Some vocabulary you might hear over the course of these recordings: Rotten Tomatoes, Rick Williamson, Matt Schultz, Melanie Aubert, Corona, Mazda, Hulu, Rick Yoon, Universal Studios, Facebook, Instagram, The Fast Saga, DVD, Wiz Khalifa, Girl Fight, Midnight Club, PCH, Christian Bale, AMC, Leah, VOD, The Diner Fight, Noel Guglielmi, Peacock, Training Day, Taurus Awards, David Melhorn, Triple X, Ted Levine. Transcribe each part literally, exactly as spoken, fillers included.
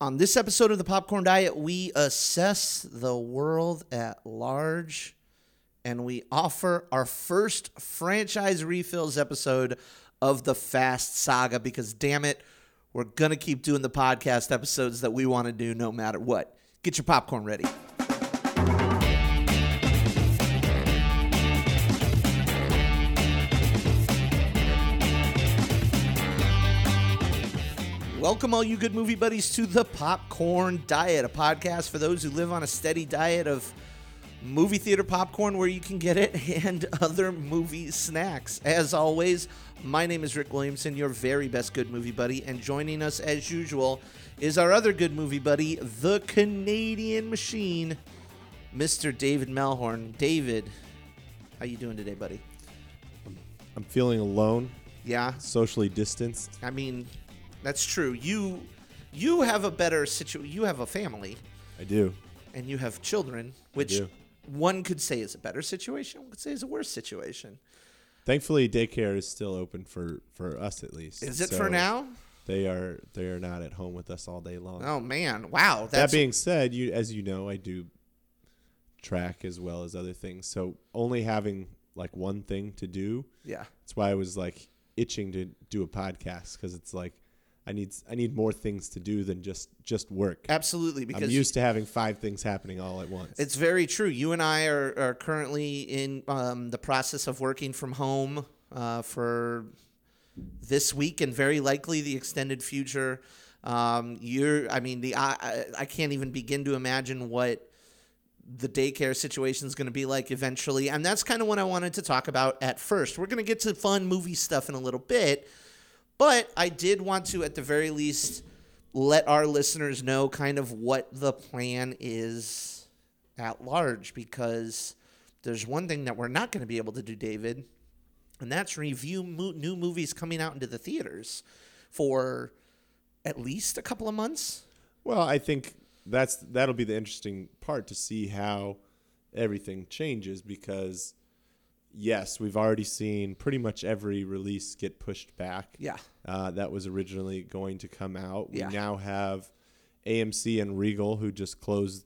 On this episode of The Popcorn Diet, we assess the world at large, and we offer our first franchise refills episode of the Fast Saga, because damn it, we're going to keep doing the podcast episodes that we want to do no matter what. Get your popcorn ready. Welcome, all you good movie buddies, to The Popcorn Diet, a podcast for those who live on a steady diet of movie theater popcorn where you can get it and other movie snacks. As always, my name is Rick Williamson, your very best good movie buddy, and joining us as usual is our other good movie buddy, the Canadian machine, Mister David Melhorn. David, how you doing today, buddy? I'm feeling alone. Yeah. Socially distanced. I mean... That's true. You you have a better situation. You have a family. I do. And you have children, which one could say is a better situation, one could say is a worse situation. Thankfully, daycare is still open for, for us at least. Is it so for now? They are they are not at home with us all day long. Oh, man. Wow. That's that being said, you as you know, I do track as well as other things. So only having like one thing to do. Yeah. That's why I was like itching to do a podcast, because it's like, I need I need more things to do than just, just work. Absolutely. Because I'm used to having five things happening all at once. It's very true. You and I are, are currently in um, the process of working from home uh, for this week and very likely the extended future. Um, you're I mean, the I, I can't even begin to imagine what the daycare situation is going to be like eventually. And that's kind of what I wanted to talk about at first. We're going to get to fun movie stuff in a little bit. But I did want to, at the very least, let our listeners know kind of what the plan is at large, because there's one thing that we're not going to be able to do, David, and that's review mo- new movies coming out into the theaters for at least a couple of months. Well, I think that's that'll be the interesting part to see how everything changes, because... Yes, we've already seen pretty much every release get pushed back. Yeah, uh, that was originally going to come out. We yeah. now have A M C and Regal, who just closed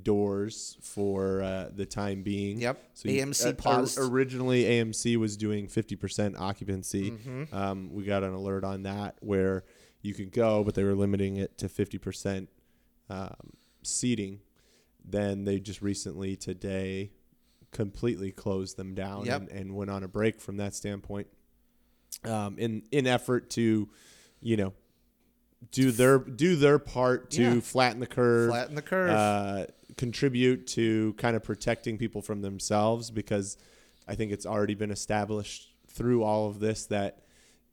doors for uh, the time being. Yep, so A M C you, uh, paused. Originally, A M C was doing fifty percent occupancy. Mm-hmm. Um, we got an alert on that where you could go, but they were limiting it to fifty percent um, seating. Then they just recently today... completely closed them down yep. and, and went on a break from that standpoint um, in, in effort to, you know, do their, do their part to yeah. flatten the curve, flatten the curve, uh, contribute to kind of protecting people from themselves, because I think it's already been established through all of this that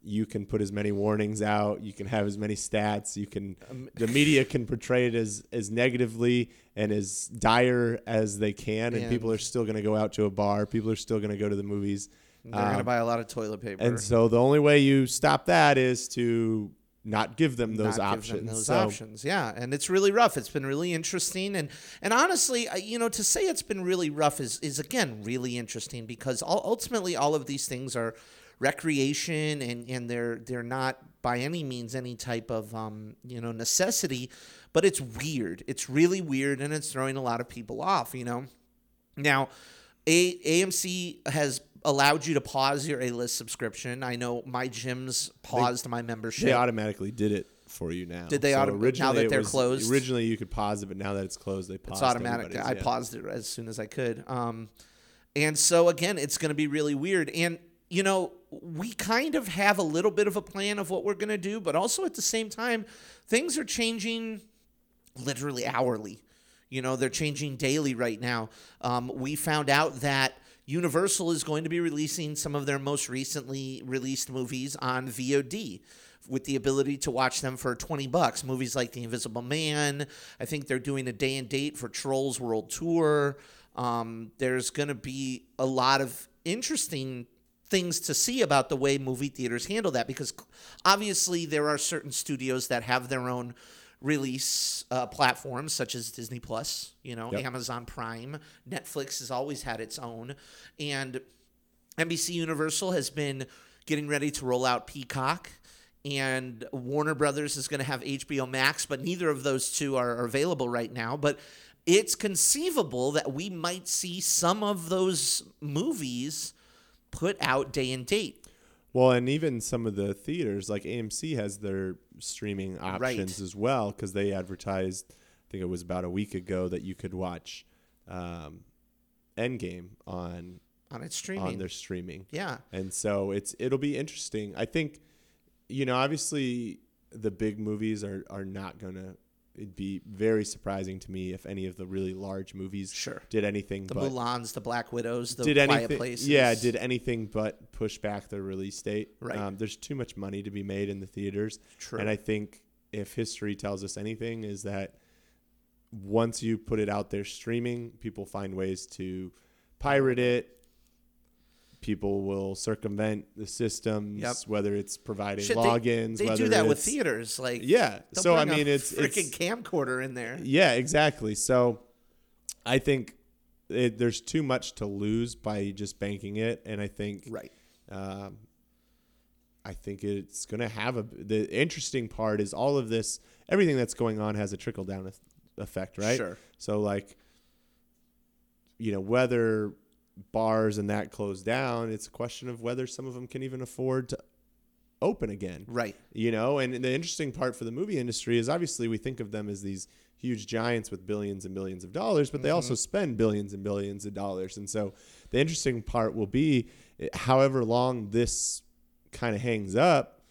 you can put as many warnings out, you can have as many stats, you can, um, the media can portray it as, as negatively and as dire as they can, and, and people are still going to go out to a bar, people are still going to go to the movies. They're um, going to buy a lot of toilet paper. And so the only way you stop that is to not give them those not options. Give them those so. options, yeah. And it's really rough. It's been really interesting. And and honestly, you know, to say it's been really rough is, is again, really interesting, because all, ultimately all of these things are recreation, and, and they're they're not by any means any type of um you know necessity, but it's weird. It's really weird, and it's throwing a lot of people off. You know, now a- A M C has allowed you to pause your A-list subscription. I know my gyms paused they, my membership. They automatically did it for you now. Did they so automatically now that they're was, closed? Originally you could pause it, but now that it's closed, they paused it. It's automatic. I yeah. paused it as soon as I could. Um, and so again, it's going to be really weird. And you know, we kind of have a little bit of a plan of what we're going to do, but also at the same time, things are changing literally hourly. You know, they're changing daily right now. Um, we found out that Universal is going to be releasing some of their most recently released movies on V O D with the ability to watch them for twenty bucks. Movies like The Invisible Man. I think they're doing a day and date for Trolls World Tour. Um, there's going to be a lot of interesting things to see about the way movie theaters handle that, because obviously there are certain studios that have their own release uh, platforms, such as Disney Plus, you know, yep. Amazon Prime, Netflix has always had its own, and N B C Universal has been getting ready to roll out Peacock, and Warner Brothers is going to have H B O Max, but neither of those two are, are available right now. But it's conceivable that we might see some of those movies put out day and date. Well, and even some of the theaters, like A M C has their streaming options right. as well, because they advertised, I think it was about a week ago, that you could watch um, Endgame on on its streaming. On their streaming. Yeah. And so it's it'll be interesting. I think, you know, obviously the big movies are, are not going to. It'd be very surprising to me if any of the really large movies sure. did anything. The but Mulans, the Black Widows, the did Quiet anything, Places. Yeah, did anything but push back their release date. Right. Um, there's too much money to be made in the theaters. True. And I think if history tells us anything is that once you put it out there streaming, people find ways to pirate it. People will circumvent the systems, yep. whether it's providing Shit, logins. They, they do that with theaters, like yeah. So I mean, it's freaking it's, camcorder in there. Yeah, exactly. So I think it, there's too much to lose by just banking it, and I think right. Um, I think it's going to have a. The interesting part is all of this, everything that's going on has a trickle down effect, right? Sure. So like, you know, whether. Bars and that closed down, it's a question of whether some of them can even afford to open again. Right. You know, and the interesting part for the movie industry is obviously we think of them as these huge giants with billions and billions of dollars, but mm-hmm. they also spend billions and billions of dollars. And so the interesting part will be however long this kind of hangs up,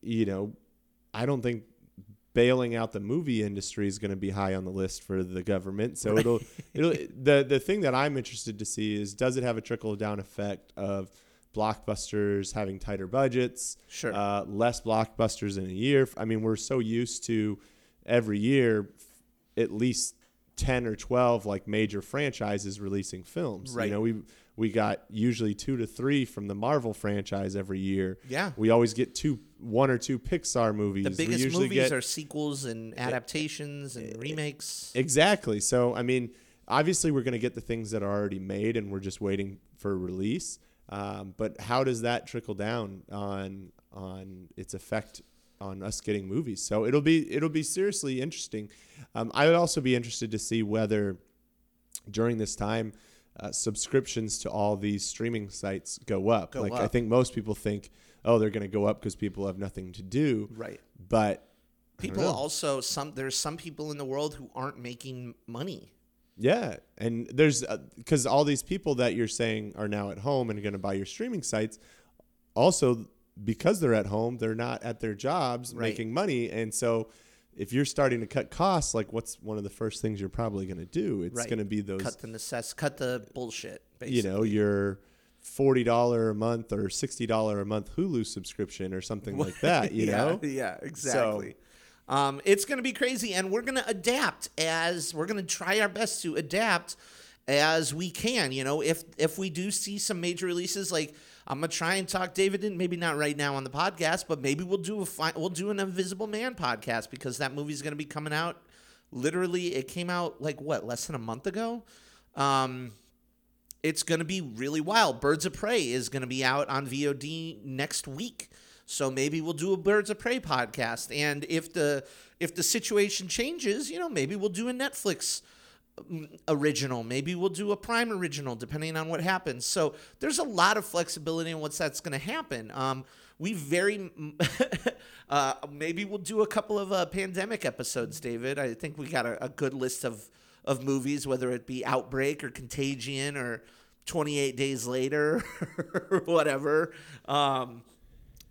you know, I don't think bailing out the movie industry is going to be high on the list for the government. So it'll, it'll, the, the thing that I'm interested to see is, does it have a trickle down effect of blockbusters having tighter budgets, sure. uh, less blockbusters in a year? I mean, we're so used to every year, at least ten or twelve, like major franchises releasing films, right. You know, we, we got usually two to three from the Marvel franchise every year. Yeah. We always get two, one or two Pixar movies. The biggest movies get, are sequels and adaptations it, and remakes. Exactly. So, I mean, obviously we're going to get the things that are already made and we're just waiting for release. Um, but how does that trickle down on, on its effect on us getting movies? So it'll be, it'll be seriously interesting. Um, I would also be interested to see whether during this time, Uh, subscriptions to all these streaming sites go up. Go like up. I think most people think, oh, they're going to go up because people have nothing to do. Right. But people also some there's some people in the world who aren't making money. Yeah, and there's because uh, all these people that you're saying are now at home and going to buy your streaming sites, also because they're at home, they're not at their jobs right. making money, and so. If you're starting to cut costs, like what's one of the first things you're probably going to do? It's right. going to be those cut the necess- cut the bullshit. Basically. You know, your forty dollars a month or sixty dollars a month Hulu subscription or something like that. You yeah, know, yeah, exactly. So, um, it's going to be crazy, and we're going to adapt as we're going to try our best to adapt as we can. You know, if if we do see some major releases, like. I'm going to try and talk David in, maybe not right now on the podcast, but maybe we'll do a fi- we'll do an Invisible Man podcast because that movie's going to be coming out. Literally, it came out like what, less than a month ago? Um, it's going to be really wild. Birds of Prey is going to be out on V O D next week. So maybe we'll do a Birds of Prey podcast. And if the if the situation changes, you know, maybe we'll do a Netflix original, maybe we'll do a Prime original depending on what happens. So there's a lot of flexibility in what's that's going to happen. Um, we very uh, maybe we'll do a couple of uh, pandemic episodes, David. I think we got a, a good list of of movies, whether it be Outbreak or Contagion or twenty-eight days later or whatever um,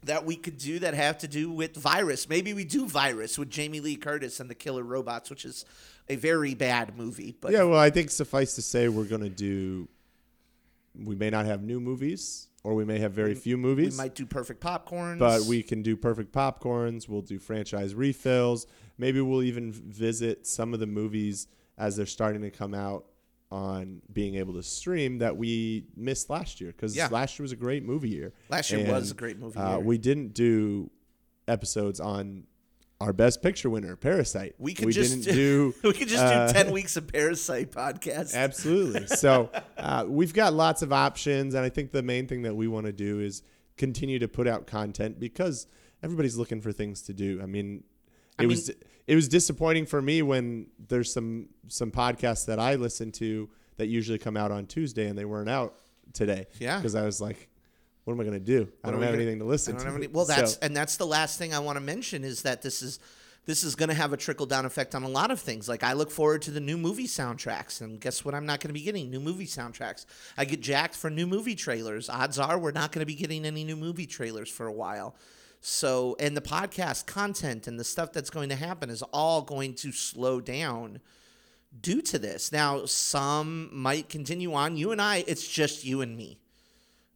that we could do that have to do with virus. Maybe we do Virus with Jamie Lee Curtis and the Killer Robots, which is a very bad movie. But yeah, well, I think suffice to say we're going to do, we may not have new movies, or we may have very we, few movies. We might do Perfect Popcorns. But we can do Perfect Popcorns. We'll do franchise refills. Maybe we'll even visit some of the movies as they're starting to come out on being able to stream that we missed last year. Because yeah. last year was a great movie year. Last year and, was a great movie year. Uh, we didn't do episodes on our best picture winner, Parasite. We could we just do, do we could just uh, do ten weeks of Parasite podcast. Absolutely. So uh, we've got lots of options, and I think the main thing that we want to do is continue to put out content because everybody's looking for things to do. I mean, it I mean, was it was disappointing for me when there's some some podcasts that I listen to that usually come out on Tuesday and they weren't out today. Yeah, because I was like, what am I going to do? What I don't have gonna, anything to listen to. Any, well, that's so. And that's the last thing I want to mention is that this is. This is going to have a trickle-down effect on a lot of things. Like, I look forward to the new movie soundtracks, and guess what I'm not going to be getting? New movie soundtracks. I get jacked for new movie trailers. Odds are we're not going to be getting any new movie trailers for a while. So, and the podcast content and the stuff that's going to happen is all going to slow down due to this. Now, some might continue on. You and I, it's just you and me.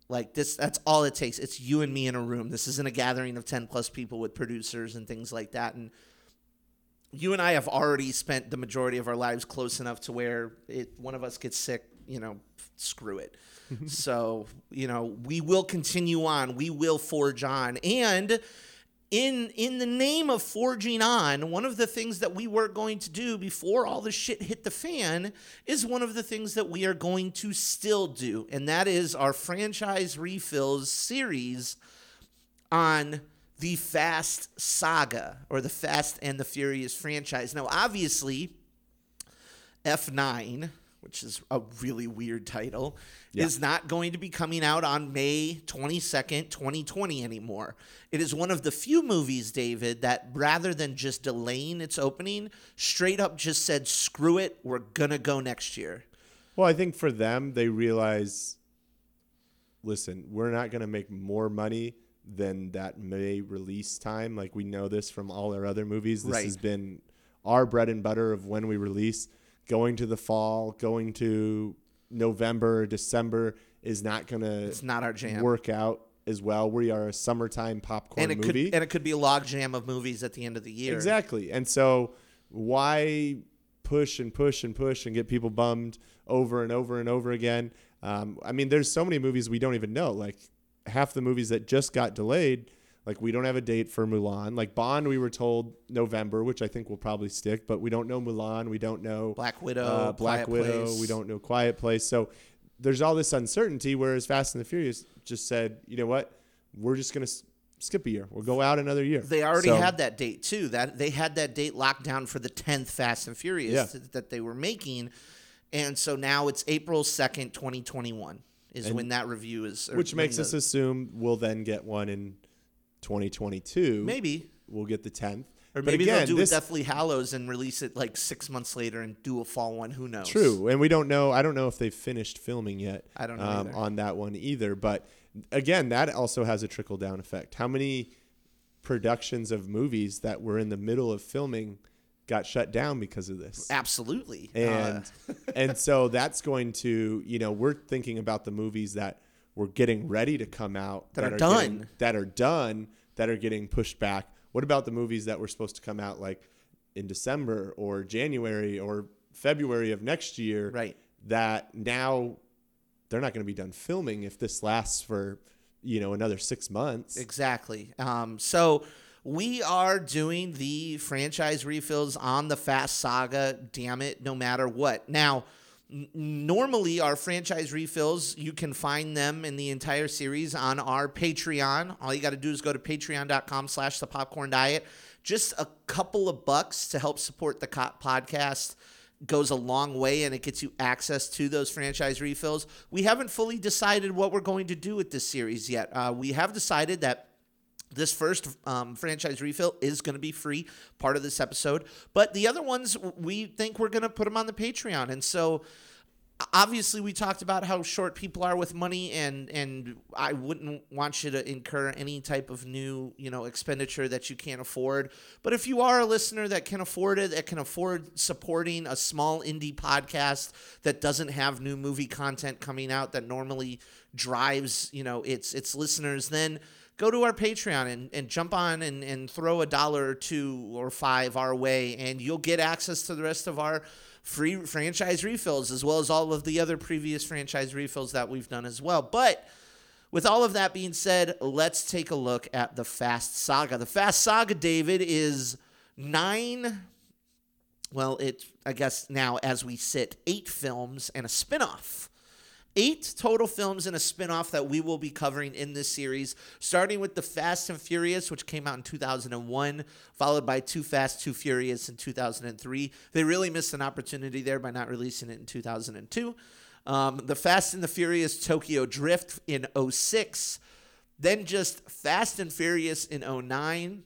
Like this, that's all it takes. It's you and me in a room. This isn't a gathering of ten plus people with producers and things like that. And you and I have already spent the majority of our lives close enough to where it, one of us gets sick, you know, screw it. So, you know, we will continue on. We will forge on. And in in the name of forging on, one of the things that we were going to do before all the shit hit the fan is one of the things that we are going to still do. And that is our franchise refills series on the Fast Saga, or the Fast and the Furious franchise. Now, obviously, F nine, which is a really weird title, yeah. is not going to be coming out on May twenty-second, twenty twenty anymore. It is one of the few movies, David, that rather than just delaying its opening, straight up just said, screw it, we're going to go next year. Well, I think for them, they realize, listen, we're not going to make more money than that May release time. Like, we know this from all our other movies. This right. has been our bread and butter of when we release. Going to the fall, going to November, December is not going to it's not our jam. Work out as well. We are a summertime popcorn and it movie. Could, and it could be a logjam of movies at the end of the year. Exactly. And so why push and push and push and get people bummed over and over and over again? Um, I mean, there's so many movies we don't even know. Like, half the movies that just got delayed, like we don't have a date for Mulan. Like Bond, we were told November, which I think will probably stick, but we don't know Mulan. We don't know Black Widow, uh, Black Widow. Place. We don't know Quiet Place. So there's all this uncertainty, whereas Fast and the Furious just said, you know what, we're just going to skip a year. We'll go out another year. They already so, had that date too. That They had that date locked down for the tenth Fast and Furious yeah. th- that they were making. And so now it's April second, twenty twenty-one. Is and when that review is. Which makes the, us assume we'll then get one in twenty twenty-two. Maybe. We'll get the tenth. Or maybe again, they'll do this, a Deathly Hallows and release it like six months later and do a fall one. Who knows? True. And we don't know. I don't know if they've finished filming yet. I don't know um, on that one either. But again, that also has a trickle down effect. How many productions of movies that were in the middle of filming got shut down because of this? Absolutely. And uh. and so that's going to, you know, we're thinking about the movies that we're getting ready to come out. That, that are, are done. Getting, that are done, that are getting pushed back. What about the movies that were supposed to come out like in December or January or February of next year? Right. That now they're not going to be done filming if this lasts for, you know, another six months. Exactly. Um, so... We are doing the franchise refills on the Fast Saga, damn it, no matter what. Now, n- normally our franchise refills, you can find them in the entire series on our Patreon. All you got to do is go to patreon.com slash the popcorn diet. Just a couple of bucks to help support the co- podcast goes a long way, and it gets you access to those franchise refills. We haven't fully decided what we're going to do with this series yet. Uh, we have decided that this first um, franchise refill is going to be free, part of this episode. But the other ones, we think we're going to put them on the Patreon. And so, obviously, we talked about how short people are with money, and and I wouldn't want you to incur any type of new, you know, expenditure that you can't afford. But if you are a listener that can afford it, that can afford supporting a small indie podcast that doesn't have new movie content coming out that normally drives, you know, its its listeners, then go to our Patreon and, and jump on and, and throw a dollar or two or five our way, and you'll get access to the rest of our free franchise refills as well as all of the other previous franchise refills that we've done as well. But with all of that being said, let's take a look at the Fast Saga. The Fast Saga, David, is nine, well, it I guess now as we sit, eight films and a spinoff. Eight total films and a spinoff that we will be covering in this series, starting with The Fast and Furious, which came out in two thousand one, followed by Too Fast, Too Furious in two thousand three. They really missed an opportunity there by not releasing it in two thousand two. Um, the Fast and the Furious Tokyo Drift in oh six, then just Fast and Furious in oh nine,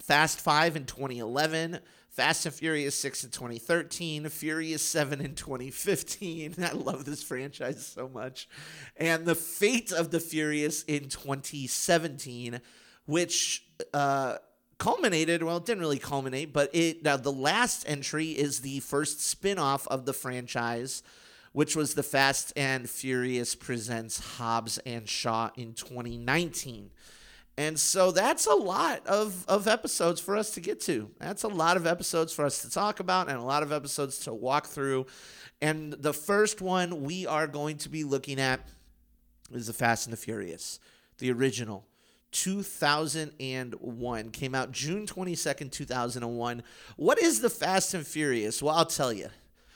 Fast Five in twenty eleven, Fast and Furious six in twenty thirteen, Furious seven in twenty fifteen. I love this franchise so much. And The Fate of the Furious in twenty seventeen, which uh, culminated, well, it didn't really culminate, but it now the last entry is the first spin-off of the franchise, which was The Fast and Furious Presents Hobbs and Shaw in twenty nineteen. And so that's a lot of, of episodes for us to get to. That's a lot of episodes for us to talk about and a lot of episodes to walk through. And the first one we are going to be looking at is The Fast and the Furious, the original. two thousand one came out June twenty-second, two thousand one. What is The Fast and Furious? Well, I'll tell you.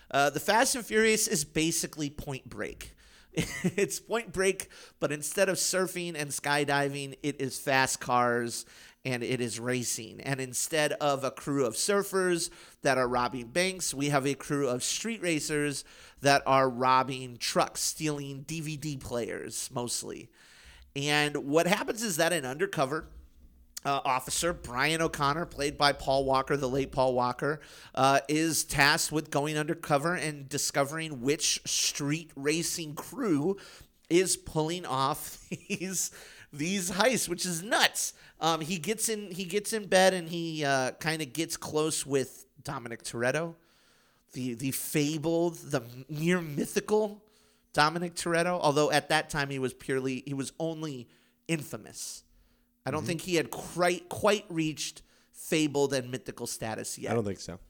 Uh, the Fast and Furious is basically Point Break. It's Point Break, but instead of surfing and skydiving, it is fast cars and it is racing. And instead of a crew of surfers that are robbing banks, we have a crew of street racers that are robbing trucks, stealing D V D players mostly. And what happens is that an undercover Uh, officer, Brian O'Connor, played by Paul Walker, the late Paul Walker, uh, is tasked with going undercover and discovering which street racing crew is pulling off these these heists, which is nuts. Um, he gets in he gets in bed and he uh, kind of gets close with Dominic Toretto, the the fabled, the near mythical Dominic Toretto. Although at that time he was purely he was only infamous. I don't mm-hmm. think he had quite quite reached fabled and mythical status yet. I don't think so.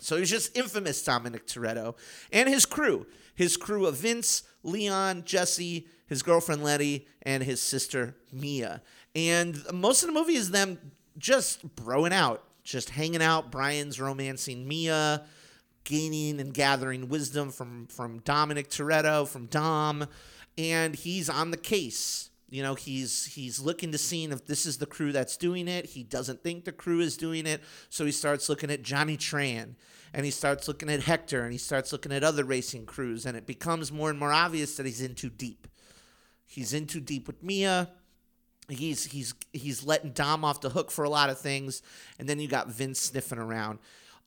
So he was just infamous Dominic Toretto and his crew. His crew of Vince, Leon, Jesse, his girlfriend Letty, and his sister Mia. And most of the movie is them just broing out, just hanging out. Brian's romancing Mia, gaining and gathering wisdom from, from Dominic Toretto, from Dom, and he's on the case. You know, he's he's looking to see if this is the crew that's doing it. He doesn't think the crew is doing it. So he starts looking at Johnny Tran, and he starts looking at Hector, and he starts looking at other racing crews. And it becomes more and more obvious that he's in too deep. He's in too deep with Mia. He's he's he's letting Dom off the hook for a lot of things. And then you got Vince sniffing around.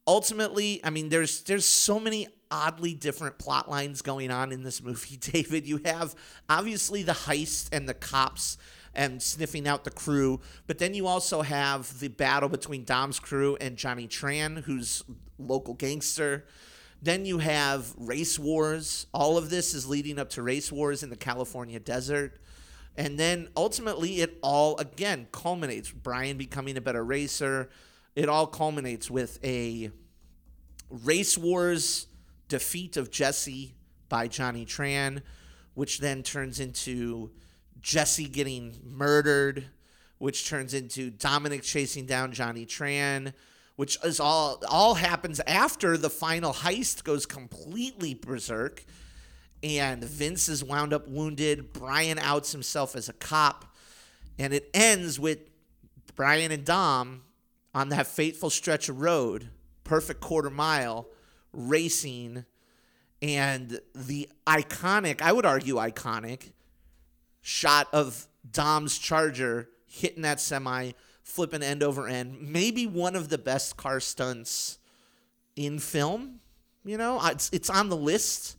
Ultimately, I mean, there's there's so many oddly different plot lines going on in this movie, David. You have obviously the heist and the cops and sniffing out the crew, but then you also have the battle between Dom's crew and Johnny Tran, who's local gangster. Then you have race wars. All of this is leading up to race wars in the California desert. And then ultimately it all, again, culminates. Brian becoming a better racer. It all culminates with a race wars defeat of Jesse by Johnny Tran, which then turns into Jesse getting murdered, which turns into Dominic chasing down Johnny Tran, which is all all happens after the final heist goes completely berserk. And Vince is wound up wounded. Brian outs himself as a cop. And it ends with Brian and Dom on that fateful stretch of road, perfect quarter mile, racing, and the iconic, I would argue iconic, shot of Dom's Charger hitting that semi, flipping end over end. Maybe one of the best car stunts in film. You know, it's, it's on the list.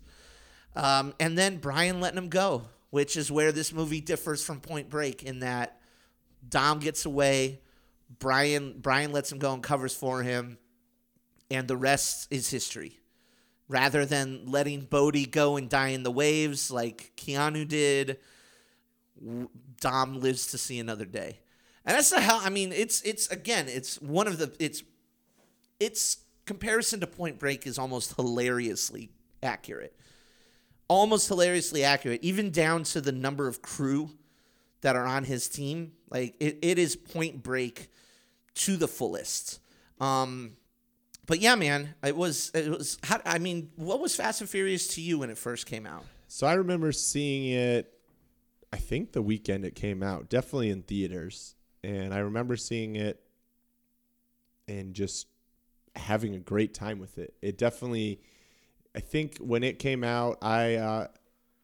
Um, and then Brian letting him go, which is where this movie differs from Point Break in that Dom gets away, Brian Brian lets him go and covers for him, and the rest is history. Rather than letting Bodhi go and die in the waves like Keanu did, Dom lives to see another day. And that's the hell. I mean, it's it's again, it's one of the it's its comparison to Point Break is almost hilariously accurate. Almost hilariously accurate, even down to the number of crew that are on his team. Like it, it is Point Break to the fullest. Um, but yeah, man, it was, it was, how, I mean, what was Fast and Furious to you when it first came out? So I remember seeing it, I think the weekend it came out, definitely in theaters. And I remember seeing it and just having a great time with it. It definitely, I think when it came out, I uh,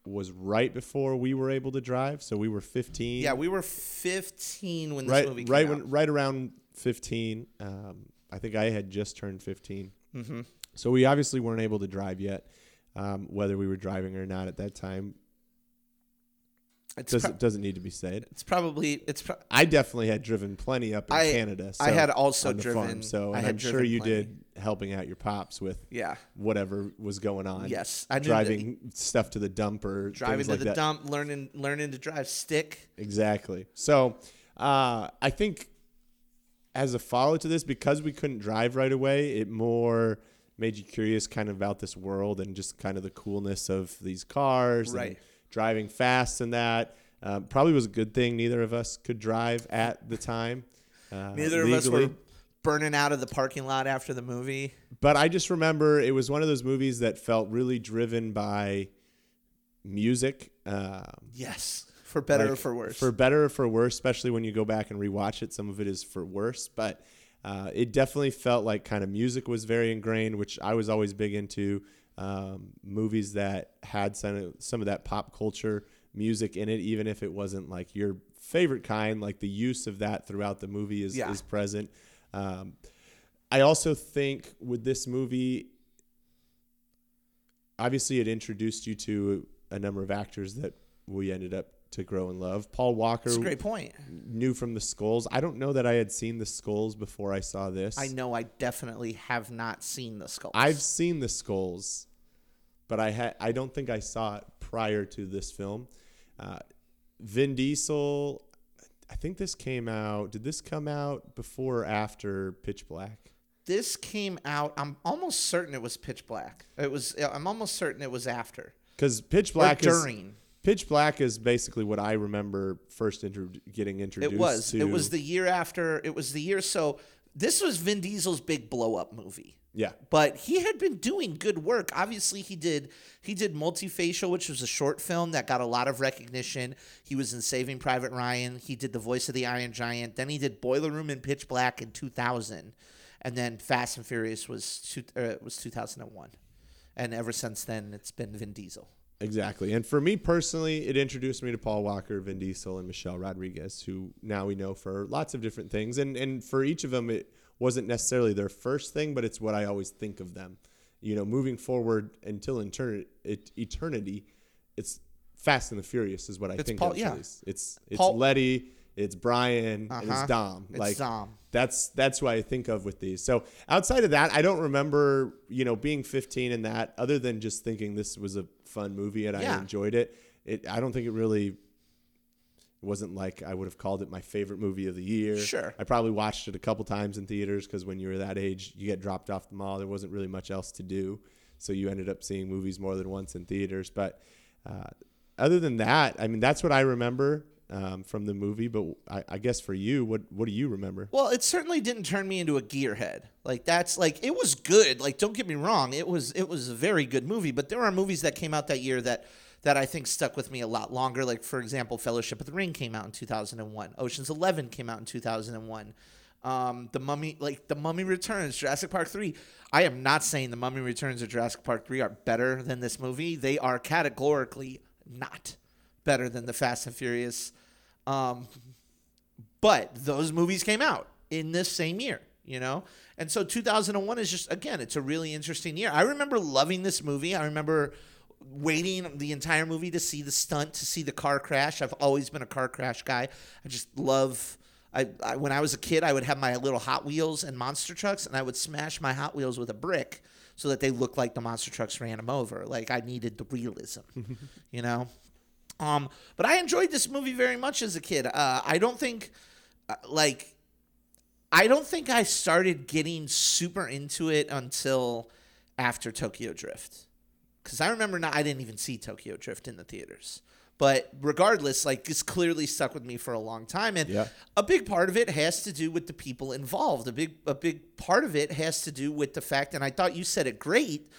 was right before we were able to drive. So we were fifteen. Yeah, we were fifteen when this right, movie came right out. When, right around fifteen. Um, I think I had just turned fifteen. Mm-hmm. So we obviously weren't able to drive yet, um, whether we were driving or not at that time. It does, pro- doesn't need to be said. It's probably it's. Pro- I definitely had driven plenty up in I, Canada. So, I had also driven. Farm, so and I'm sure you plenty. did, helping out your pops with yeah. whatever was going on. Yes, I driving the, stuff to the dump or driving to like the that. dump, learning learning to drive stick. Exactly. So uh, I think as a follow to this, because we couldn't drive right away, it more made you curious kind of about this world and just kind of the coolness of these cars. Right. And, driving fast and that um, probably was a good thing. Neither of us could drive at the time. Uh, Neither legally. of us were burning out of the parking lot after the movie. But I just remember it was one of those movies that felt really driven by music. Um, yes, for better like, or for worse. For better or for worse, especially when you go back and rewatch it. Some of it is for worse, but uh, it definitely felt like kind of music was very ingrained, which I was always big into. Um, movies that had some of, some of that pop culture music in it, even if it wasn't like your favorite kind, like the use of that throughout the movie is, yeah. is present. Um, I also think with this movie, obviously it introduced you to a number of actors that we ended up to grow and love. Paul Walker. That's a great point. Knew from The Skulls. I don't know that I had seen The Skulls before I saw this. I know I definitely have not seen The Skulls. I've seen The Skulls. But I had I don't think I saw it prior to this film. Uh, Vin Diesel, I think this came out. Did this come out before or after Pitch Black? This came out. I'm almost certain it was Pitch Black. It was. I'm almost certain it was after. Because Pitch Black or during. Is, Pitch Black is basically what I remember first intro- getting introduced. It was. To. It was the year after. It was the year. So this was Vin Diesel's big blow up movie. Yeah. But he had been doing good work. Obviously, he did he did Multifacial, which was a short film that got a lot of recognition. He was in Saving Private Ryan. He did the voice of the Iron Giant. Then he did Boiler Room and Pitch Black in two thousand. And then Fast and Furious was two, uh, was two thousand one. And ever since then, it's been Vin Diesel. Exactly. And for me personally, it introduced me to Paul Walker, Vin Diesel, and Michelle Rodriguez, who now we know for lots of different things. And and for each of them, it wasn't necessarily their first thing, but it's what I always think of them. You know, moving forward until etern- it, eternity, it's Fast and the Furious is what I it's think Paul, of. Yeah. It's it's Paul. Letty, it's Brian, uh-huh. and it's Dom. It's like, Dom. That's, that's what I think of with these. So outside of that, I don't remember, you know, being fifteen and that, other than just thinking this was a fun movie and yeah. I enjoyed it. It. I don't think it really... It wasn't like I would have called it my favorite movie of the year. Sure. I probably watched it a couple times in theaters because when you were that age, you get dropped off the mall. There wasn't really much else to do. So you ended up seeing movies more than once in theaters. But uh, other than that, I mean, that's what I remember um, from the movie. But I, I guess for you, what, what do you remember? Well, it certainly didn't turn me into a gearhead. Like that's like it was good. Like, don't get me wrong. It was it was a very good movie. But there are movies that came out that year that that I think stuck with me a lot longer. Like, for example, Fellowship of the Ring came out in two thousand one. Ocean's Eleven came out in two thousand one. Um, the Mummy, like The Mummy Returns, Jurassic Park three. I am not saying The Mummy Returns or Jurassic Park three are better than this movie. They are categorically not better than The Fast and Furious. Um, but those movies came out in this same year, you know? And so two thousand one is just, again, it's a really interesting year. I remember loving this movie. I remember waiting the entire movie to see the stunt, to see the car crash. I've always been a car crash guy. I just love I, I when I was a kid, I would have my little Hot Wheels and monster trucks, and I would smash my Hot Wheels with a brick so that they looked like the monster trucks ran them over. Like, I needed the realism, you know? Um, but I enjoyed this movie very much as a kid. Uh, I don't think, like, I don't think I started getting super into it until after Tokyo Drift. Because I remember not, I didn't even see Tokyo Drift in the theaters. But regardless, like, this clearly stuck with me for a long time. And yeah. a big part of it has to do with the people involved. A big, a big part of it has to do with the fact, and I thought you said it great,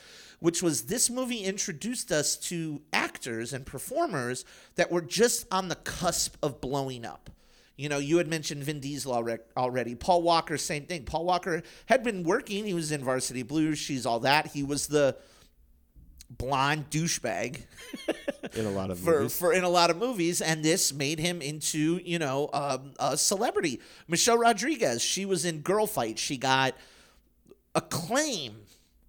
which was this movie introduced us to actors and performers that were just on the cusp of blowing up. You know, you had mentioned Vin Diesel already. Paul Walker, same thing. Paul Walker had been working. He was in Varsity Blues, She's All That. He was the blonde douchebag in a lot of for, movies. For in a lot of movies, and this made him into, you know, um, a celebrity. Michelle Rodriguez, she was in Girl Fight. She got acclaim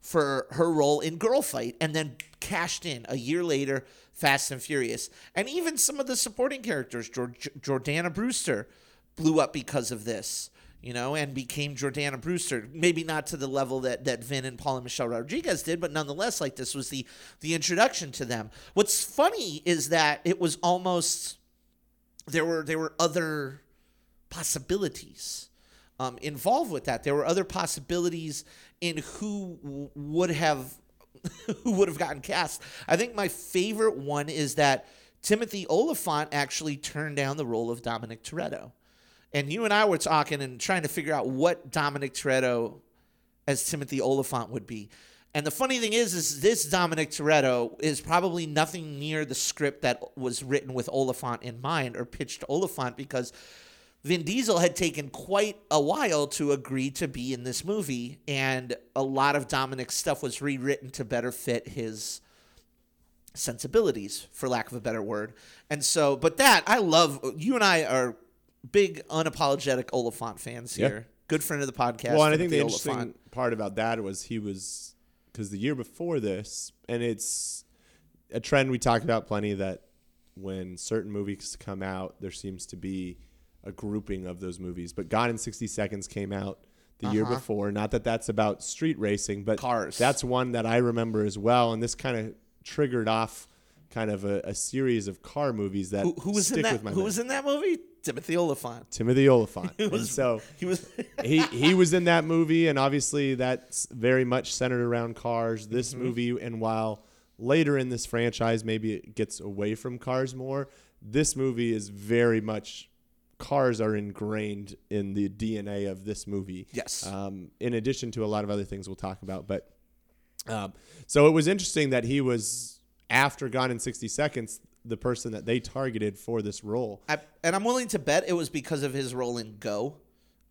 for her role in Girl Fight, and then cashed in a year later, Fast and Furious. And even some of the supporting characters, Jord- Jordana Brewster, blew up because of this, you know, and became Jordana Brewster. Maybe not to the level that, that Vin and Paul and Michelle Rodriguez did, but nonetheless, like, this was the, the introduction to them. What's funny is that it was almost, there were, there were other possibilities um, involved with that. There were other possibilities in who w- would have, who would have gotten cast. I think my favorite one is that Timothy Oliphant actually turned down the role of Dominic Toretto. And you and I were talking and trying to figure out what Dominic Toretto as Timothy Oliphant would be. And the funny thing is, is this Dominic Toretto is probably nothing near the script that was written with Oliphant in mind or pitched to Oliphant, because Vin Diesel had taken quite a while to agree to be in this movie, and a lot of Dominic's stuff was rewritten to better fit his sensibilities, for lack of a better word. And so, but that, I love, you and I are big unapologetic Oliphant fans here. Yep. Good friend of the podcast. Well, and I think the interesting Oliphant part about that was he was, because the year before this, and it's a trend we talked about plenty, that when certain movies come out, there seems to be a grouping of those movies. But Gone in sixty Seconds came out the uh-huh. year before. Not that that's about street racing, but cars. That's one that I remember as well. And this kind of triggered off kind of a, a series of car movies that who, who was stick in that, with my Who mind. was in that movie? Timothy Oliphant. Timothy Oliphant. He was, and so he was he he was in that movie, and obviously that's very much centered around cars. This mm-hmm. movie, and while later in this franchise maybe it gets away from cars more, this movie is very much cars are ingrained in the D N A of this movie. Yes. Um, in addition to a lot of other things we'll talk about, but um, so it was interesting that he was, after Gone in sixty Seconds, the person that they targeted for this role. I, and I'm willing to bet it was because of his role in Go.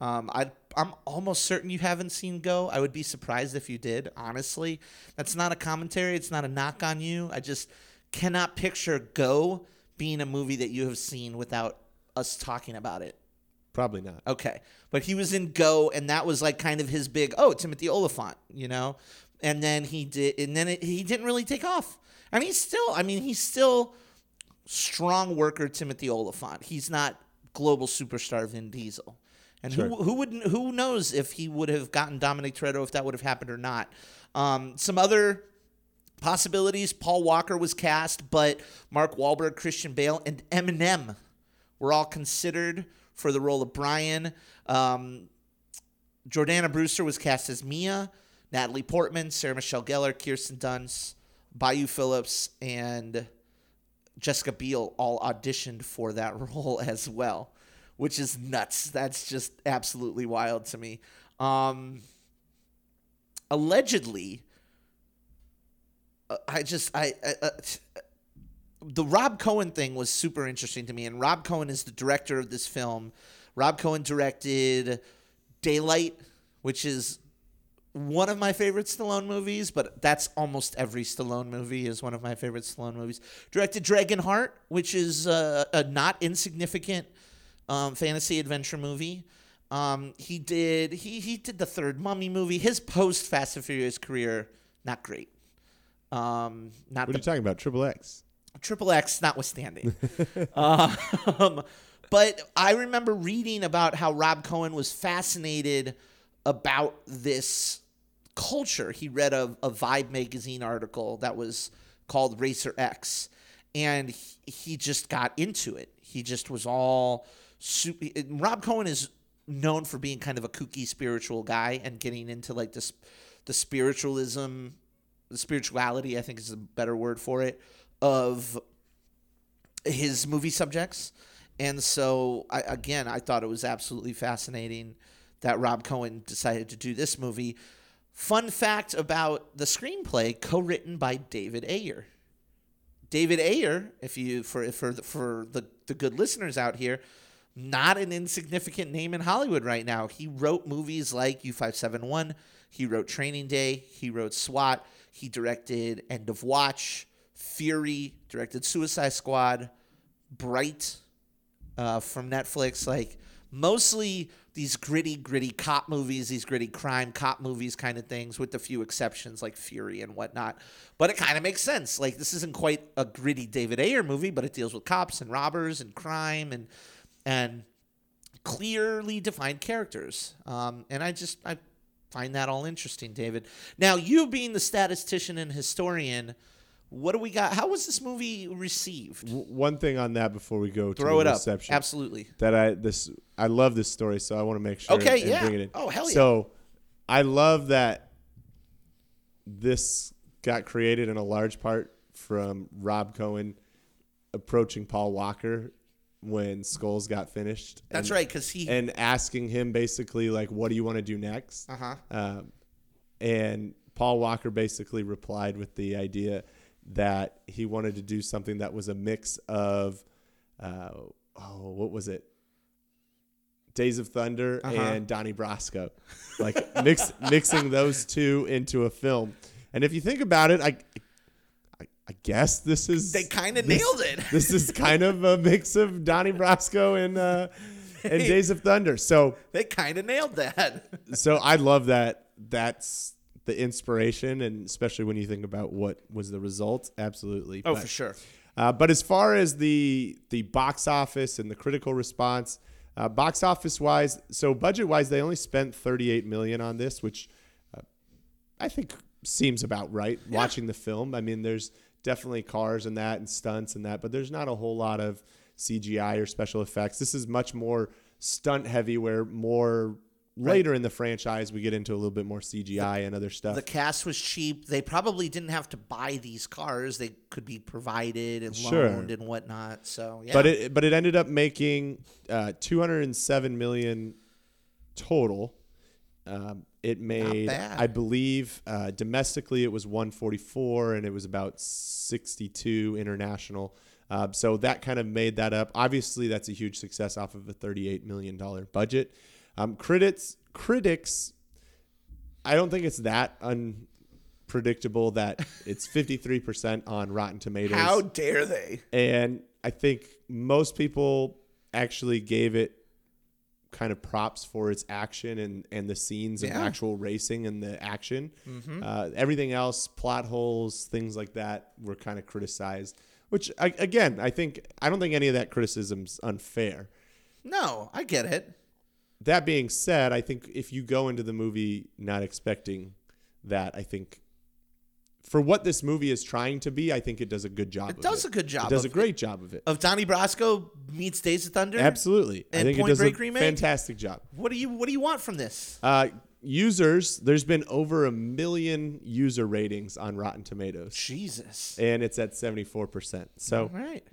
Um, I, I'm almost certain you haven't seen Go. I would be surprised if you did, honestly. That's not a commentary. It's not a knock on you. I just cannot picture Go being a movie that you have seen without us talking about it. Probably not. Okay. But he was in Go, and that was like kind of his big, oh, Timothy Oliphant, you know? And then he did, and then it, he didn't really take off. I mean, he's still, I mean, he's still... strong worker Timothy Oliphant. He's not global superstar Vin Diesel. And sure. who who wouldn't who knows if he would have gotten Dominic Toretto if that would have happened or not. Um, some other possibilities. Paul Walker was cast, but Mark Wahlberg, Christian Bale, and Eminem were all considered for the role of Brian. Um, Jordana Brewster was cast as Mia, Natalie Portman, Sarah Michelle Gellar, Kirsten Dunst, Bayou Phillips, and Jessica Biel all auditioned for that role as well, which is nuts. That's just absolutely wild to me. Um, allegedly, I just I, I uh, the Rob Cohen thing was super interesting to me, and Rob Cohen is the director of this film. Rob Cohen directed Daylight, which is one of my favorite Stallone movies, but that's almost every Stallone movie is one of my favorite Stallone movies. Directed Dragonheart, which is a, a not insignificant um, fantasy adventure movie. Um, he did he he did the third Mummy movie. His post Fast and Furious career, not great. Um, not. What the, are you talking about? Triple X. Triple X, notwithstanding. um, but I remember reading about how Rob Cohen was fascinated about this culture. He read a, a Vibe magazine article that was called Racer X, and he, he just got into it. He just was all super. Rob Cohen is known for being kind of a kooky spiritual guy and getting into like this, the spiritualism, the spirituality, I think is a better word for it, of his movie subjects. And so I, again, I thought it was absolutely fascinating that Rob Cohen decided to do this movie. Fun fact about the screenplay, co-written by David Ayer. David Ayer, if you for for for the, the good listeners out here, not an insignificant name in Hollywood right now. He wrote movies like U five seventy-one. He wrote Training Day. He wrote SWAT. He directed End of Watch, Fury, directed Suicide Squad, Bright uh, from Netflix. Like, mostly these gritty, gritty cop movies, these gritty crime cop movies kind of things, with a few exceptions like Fury and whatnot. But it kind of makes sense. Like, this isn't quite a gritty David Ayer movie, but it deals with cops and robbers and crime and and clearly defined characters. Um, and I just I find that all interesting, David. Now, you being the statistician and historian, what do we got? How was this movie received? W- one thing on that before we go to the reception. Absolutely. That I this I love this story, so I want to make sure. Okay, and yeah. Bring it in. Oh, hell yeah. So I love that this got created in a large part from Rob Cohen approaching Paul Walker when Skulls got finished. That's and, right, because he... And asking him basically, like, what do you want to do next? Uh-huh. Um, and Paul Walker basically replied with the idea that he wanted to do something that was a mix of, uh, oh, what was it? Days of Thunder uh-huh. and Donnie Brasco. Like, mix, mixing those two into a film. And if you think about it, I... I guess this is... They kind of nailed it. This is kind of a mix of Donnie Brasco and uh, and they, Days of Thunder. So they kind of nailed that. So I love that. That's the inspiration, and especially when you think about what was the result. Absolutely. Oh, but, for sure. Uh, but as far as the the box office and the critical response, uh, box office-wise, so budget-wise, they only spent thirty-eight million dollars on this, which uh, I think seems about right, yeah. Watching the film. I mean, there's... definitely cars and that and stunts and that, but there's not a whole lot of C G I or special effects. This is much more stunt heavy, where more right. later in the franchise we get into a little bit more C G I the, and other stuff. The cast was cheap. They probably didn't have to buy these cars. They could be provided and sure. loaned and whatnot. So, yeah. But it but it ended up making uh, two hundred seven million dollars total. Um, It made, I believe, uh, domestically it was one forty-four, and it was about sixty-two international. Uh, so that kind of made that up. Obviously, that's a huge success off of a thirty-eight million dollars budget. Um, critics, critics, I don't think it's that unpredictable that it's fifty-three percent on Rotten Tomatoes. How dare they? And I think most people actually gave it kind of props for its action and, and the scenes and yeah. actual racing and the action. Mm-hmm. Uh, everything else, plot holes, things like that, were kind of criticized. Which, I, again, I think I don't think any of that criticism's unfair. No, I get it. That being said, I think if you go into the movie not expecting that, I think for what this movie is trying to be, I think it does a good job. It of does it. a good job. It does of a great it. job of it. Of Donnie Brasco meets Days of Thunder. Absolutely, and I think Point it does Break a remake? fantastic job. What do you What do you want from this? Uh, users, there's been over a million user ratings on Rotten Tomatoes. Jesus, and it's at seventy-four percent. So, all right,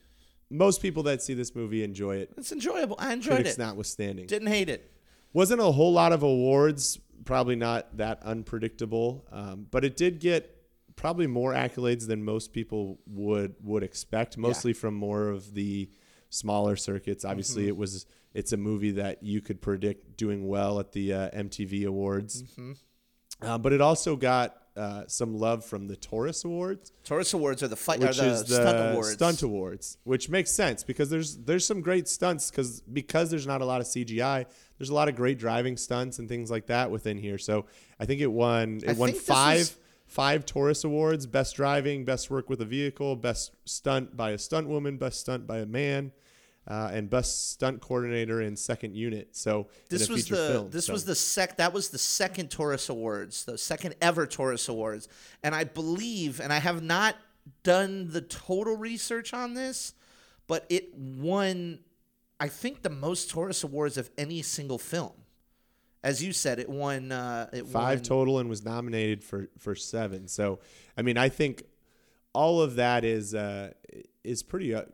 most people that see this movie enjoy it. It's enjoyable. I enjoyed Critics it. Critics notwithstanding, didn't hate it. Wasn't a whole lot of awards. Probably not that unpredictable, um, but it did get probably more accolades than most people would would expect, mostly yeah. from more of the smaller circuits. Obviously, mm-hmm. it was it's a movie that you could predict doing well at the uh, M T V Awards, mm-hmm. uh, but it also got uh, some love from the Taurus Awards. Taurus Awards are the fight, which are the is the stunt awards. Stunt awards, which makes sense because there's there's some great stunts because because there's not a lot of C G I. There's a lot of great driving stunts and things like that within here. So I think it won it I won five. Five Taurus Awards: Best Driving, Best Work with a Vehicle, Best Stunt by a Stunt Woman, Best Stunt by a Man, uh, and Best Stunt Coordinator in Second Unit. So this was the film, this so. was the sec that was the second Taurus Awards, the second ever Taurus Awards, and I believe, and I have not done the total research on this, but it won, I think, the most Taurus Awards of any single film. As you said, it won uh, it five won. total and was nominated for, for seven. So, I mean, I think all of that is uh, is pretty uh,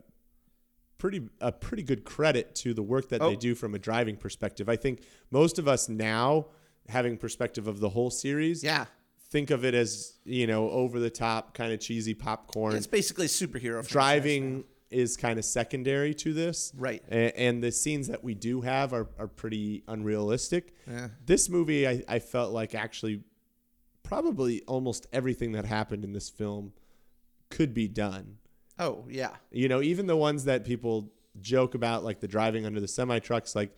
pretty a uh, pretty good credit to the work that oh. they do from a driving perspective. I think most of us now, having perspective of the whole series, yeah. think of it as, you know, over the top, kind of cheesy popcorn. It's basically superhero. Driving is kind of secondary to this. Right. A- and the scenes that we do have are, are pretty unrealistic. Yeah. This movie, I, I felt like actually probably almost everything that happened in this film could be done. Oh, yeah. You know, even the ones that people joke about, like the driving under the semi trucks, like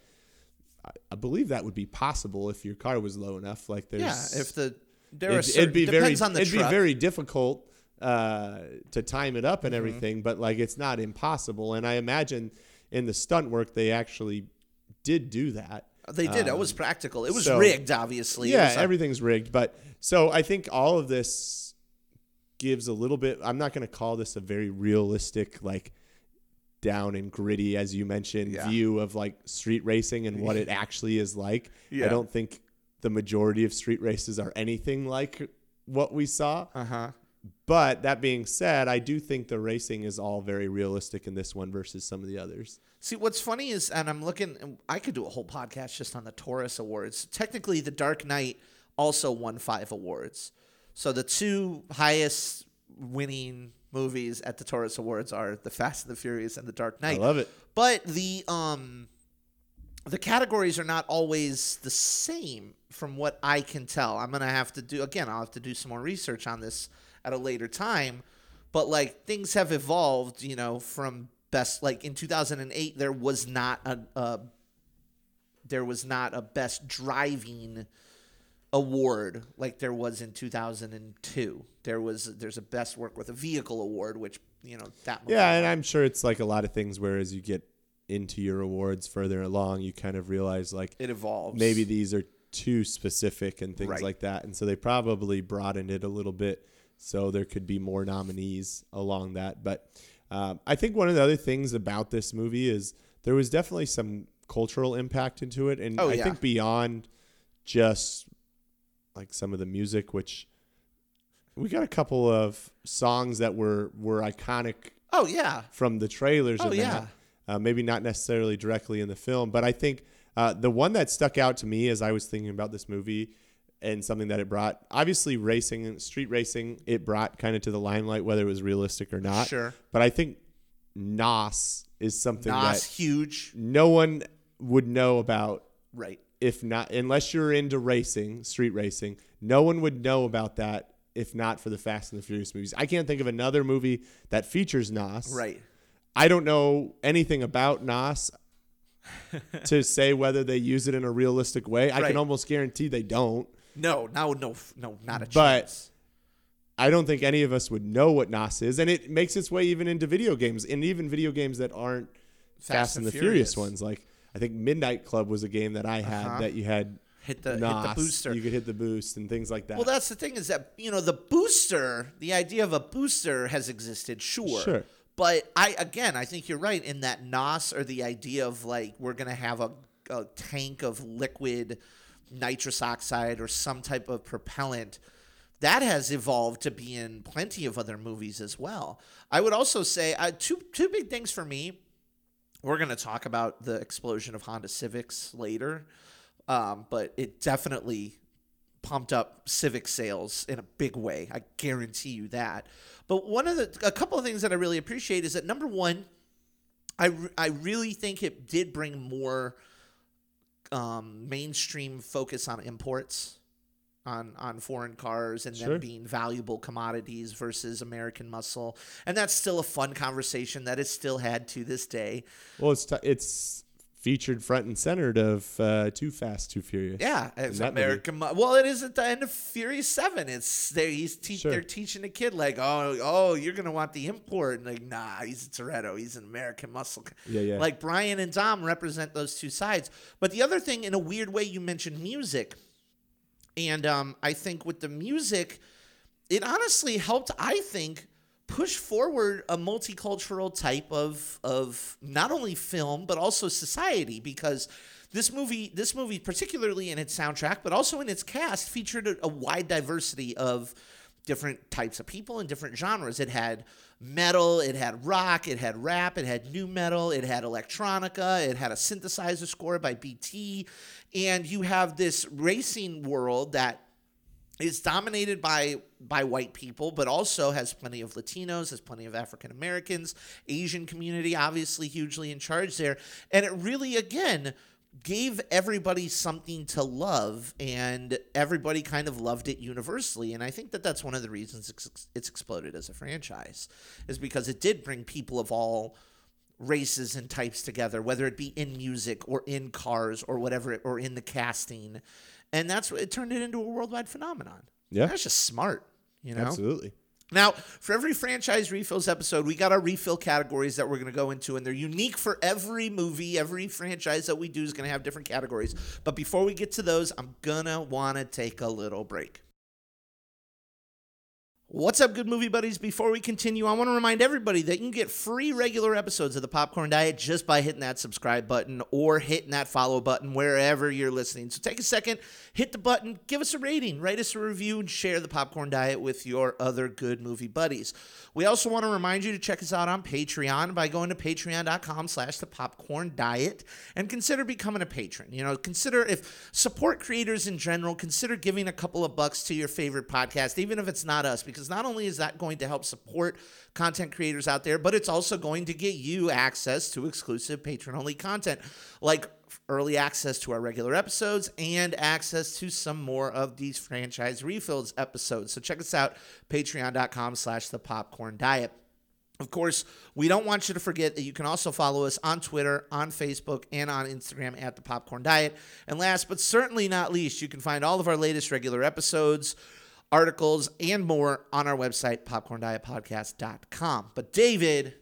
I, I believe that would be possible if your car was low enough. Like there's. Yeah, if the. There it, certain, it'd be very, on the it'd truck. be very difficult uh, to time it up and mm-hmm. everything, but like it's not impossible. And I imagine in the stunt work they actually did do that. They did. Um, it was practical. It was so, rigged, obviously. Yeah, like, everything's rigged. But so I think all of this gives a little bit. I'm not going to call this a very realistic, like down and gritty, as you mentioned, yeah. view of like street racing and what it actually is like. Yeah. I don't think. The majority of street races are anything like what we saw. Uh-huh. But that being said, I do think the racing is all very realistic in this one versus some of the others. See, what's funny is, and I'm looking, I could do a whole podcast just on the Taurus Awards. Technically, The Dark Knight also won five awards. So the two highest winning movies at the Taurus Awards are The Fast and the Furious and The Dark Knight. I love it. But the um, the categories are not always the same. From what I can tell, I'm going to have to do, again, I'll have to do some more research on this at a later time. But, like, things have evolved, you know, from best, like, in two thousand eight, there was not a, a there was not a best driving award like there was in two thousand two. There was, there's a best work with a vehicle award, which, you know, that. Yeah, and I'm sure it's like a lot of things where as you get into your awards further along, you kind of realize, like. It evolves. Maybe these are. Too specific and things right. like that, and so they probably broadened it a little bit so there could be more nominees along that. But um, I think one of the other things about this movie is there was definitely some cultural impact into it, and oh, I yeah. think beyond just like some of the music, which we got a couple of songs that were were iconic. Oh yeah, from the trailers. Oh and yeah, that. Uh, maybe not necessarily directly in the film, but I think. Uh, the one that stuck out to me as I was thinking about this movie and something that it brought, obviously racing and street racing, it brought kind of to the limelight, whether it was realistic or not. Sure. But I think N O S is something N O S, that huge. No one would know about. Right. If not, unless you're into racing, street racing, no one would know about that if not for the Fast and the Furious movies. I can't think of another movie that features N O S. Right. I don't know anything about N O S. to say whether they use it in a realistic way. I right. can almost guarantee they don't. No, no, no, no, not a chance. But I don't think any of us would know what N O S is. And it makes its way even into video games, and even video games that aren't Fast, Fast and, and the Furious. Furious ones. Like, I think Midnight Club was a game that I had uh-huh. that you had hit the, N O S. Hit the booster. You could hit the boost and things like that. Well, that's the thing is that, you know, the booster, the idea of a booster has existed, sure. Sure. But I again, I think you're right in that N O S or the idea of like we're going to have a, a tank of liquid nitrous oxide or some type of propellant. That has evolved to be in plenty of other movies as well. I would also say uh, two two big things for me. We're going to talk about the explosion of Honda Civics later, um, but it definitely pumped up Civic sales in a big way. I guarantee you that. But one of the a couple of things that I really appreciate is that number one, I, re- I really think it did bring more um, mainstream focus on imports, on on foreign cars and sure. them being valuable commodities versus American muscle, and that's still a fun conversation that is still had to this day. Well, it's t- it's. Featured front and center of uh, Too Fast, Too Furious. Yeah, it's American. Mu- well, it is at the end of Furious Seven. It's they. He's te- sure. They're teaching the kid like, oh, oh, you're gonna want the import. And like, nah, he's a Toretto. He's an American muscle. Yeah, yeah. Like Brian and Dom represent those two sides. But the other thing, in a weird way, you mentioned music, and um, I think with the music, it honestly helped. I think. Push forward a multicultural type of of not only film but also society, because this movie this movie particularly in its soundtrack but also in its cast featured a, a wide diversity of different types of people and different genres. It had metal, it had rock, it had rap, it had nu metal, it had electronica, it had a synthesizer score by B T, and you have this racing world that is dominated by by white people, but also has plenty of Latinos, has plenty of African Americans, Asian community, obviously hugely in charge there. And it really, again, gave everybody something to love, and everybody kind of loved it universally. And I think that that's one of the reasons it's exploded as a franchise, is because it did bring people of all races and types together, whether it be in music or in cars or whatever, or in the casting. And that's what it turned it into a worldwide phenomenon. Yeah. That's just smart, you know? Absolutely. Now, for every Franchise Refills episode, we got our refill categories that we're going to go into, and they're unique for every movie. Every franchise that we do is going to have different categories. But before we get to those, I'm going to want to take a little break. What's up, good movie buddies? Before we continue, I want to remind everybody that you can get free regular episodes of The Popcorn Diet just by hitting that subscribe button or hitting that follow button wherever you're listening. So take a second, hit the button, give us a rating, write us a review, and share The Popcorn Diet with your other good movie buddies. We also want to remind you to check us out on Patreon by going to patreon.com slash The Popcorn Diet and consider becoming a patron. You know, consider if support creators in general, consider giving a couple of bucks to your favorite podcast, even if it's not us, because Because not only is that going to help support content creators out there, but it's also going to get you access to exclusive patron-only content, like early access to our regular episodes and access to some more of these Franchise Refills episodes. So check us out, patreon.com slash the popcorn diet. Of course, we don't want you to forget that you can also follow us on Twitter, on Facebook, and on Instagram at The Popcorn Diet. And last but certainly not least, you can find all of our latest regular episodes, articles, and more on our website, popcorn diet podcast dot com. But David,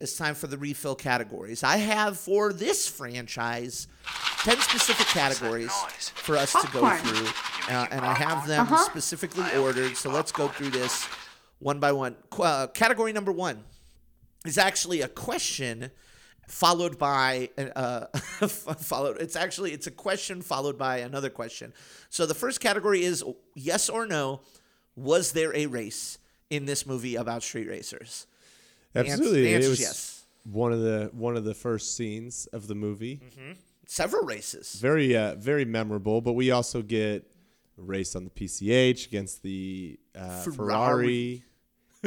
it's time for the refill categories. I have for this franchise ten specific categories for us popcorn. to go through, uh, and I have them uh-huh. specifically ordered, so let's go through this one by one. Uh, category number one is actually a question followed by uh, followed. It's actually it's a question followed by another question. So the first category is yes or no. Was there a race in this movie about street racers? Absolutely, the answer, the it was yes. One of the one of the first scenes of the movie. Mm-hmm. Several races. Very uh, very memorable. But we also get a race on the P C H against the uh, Ferrari. Ferrari.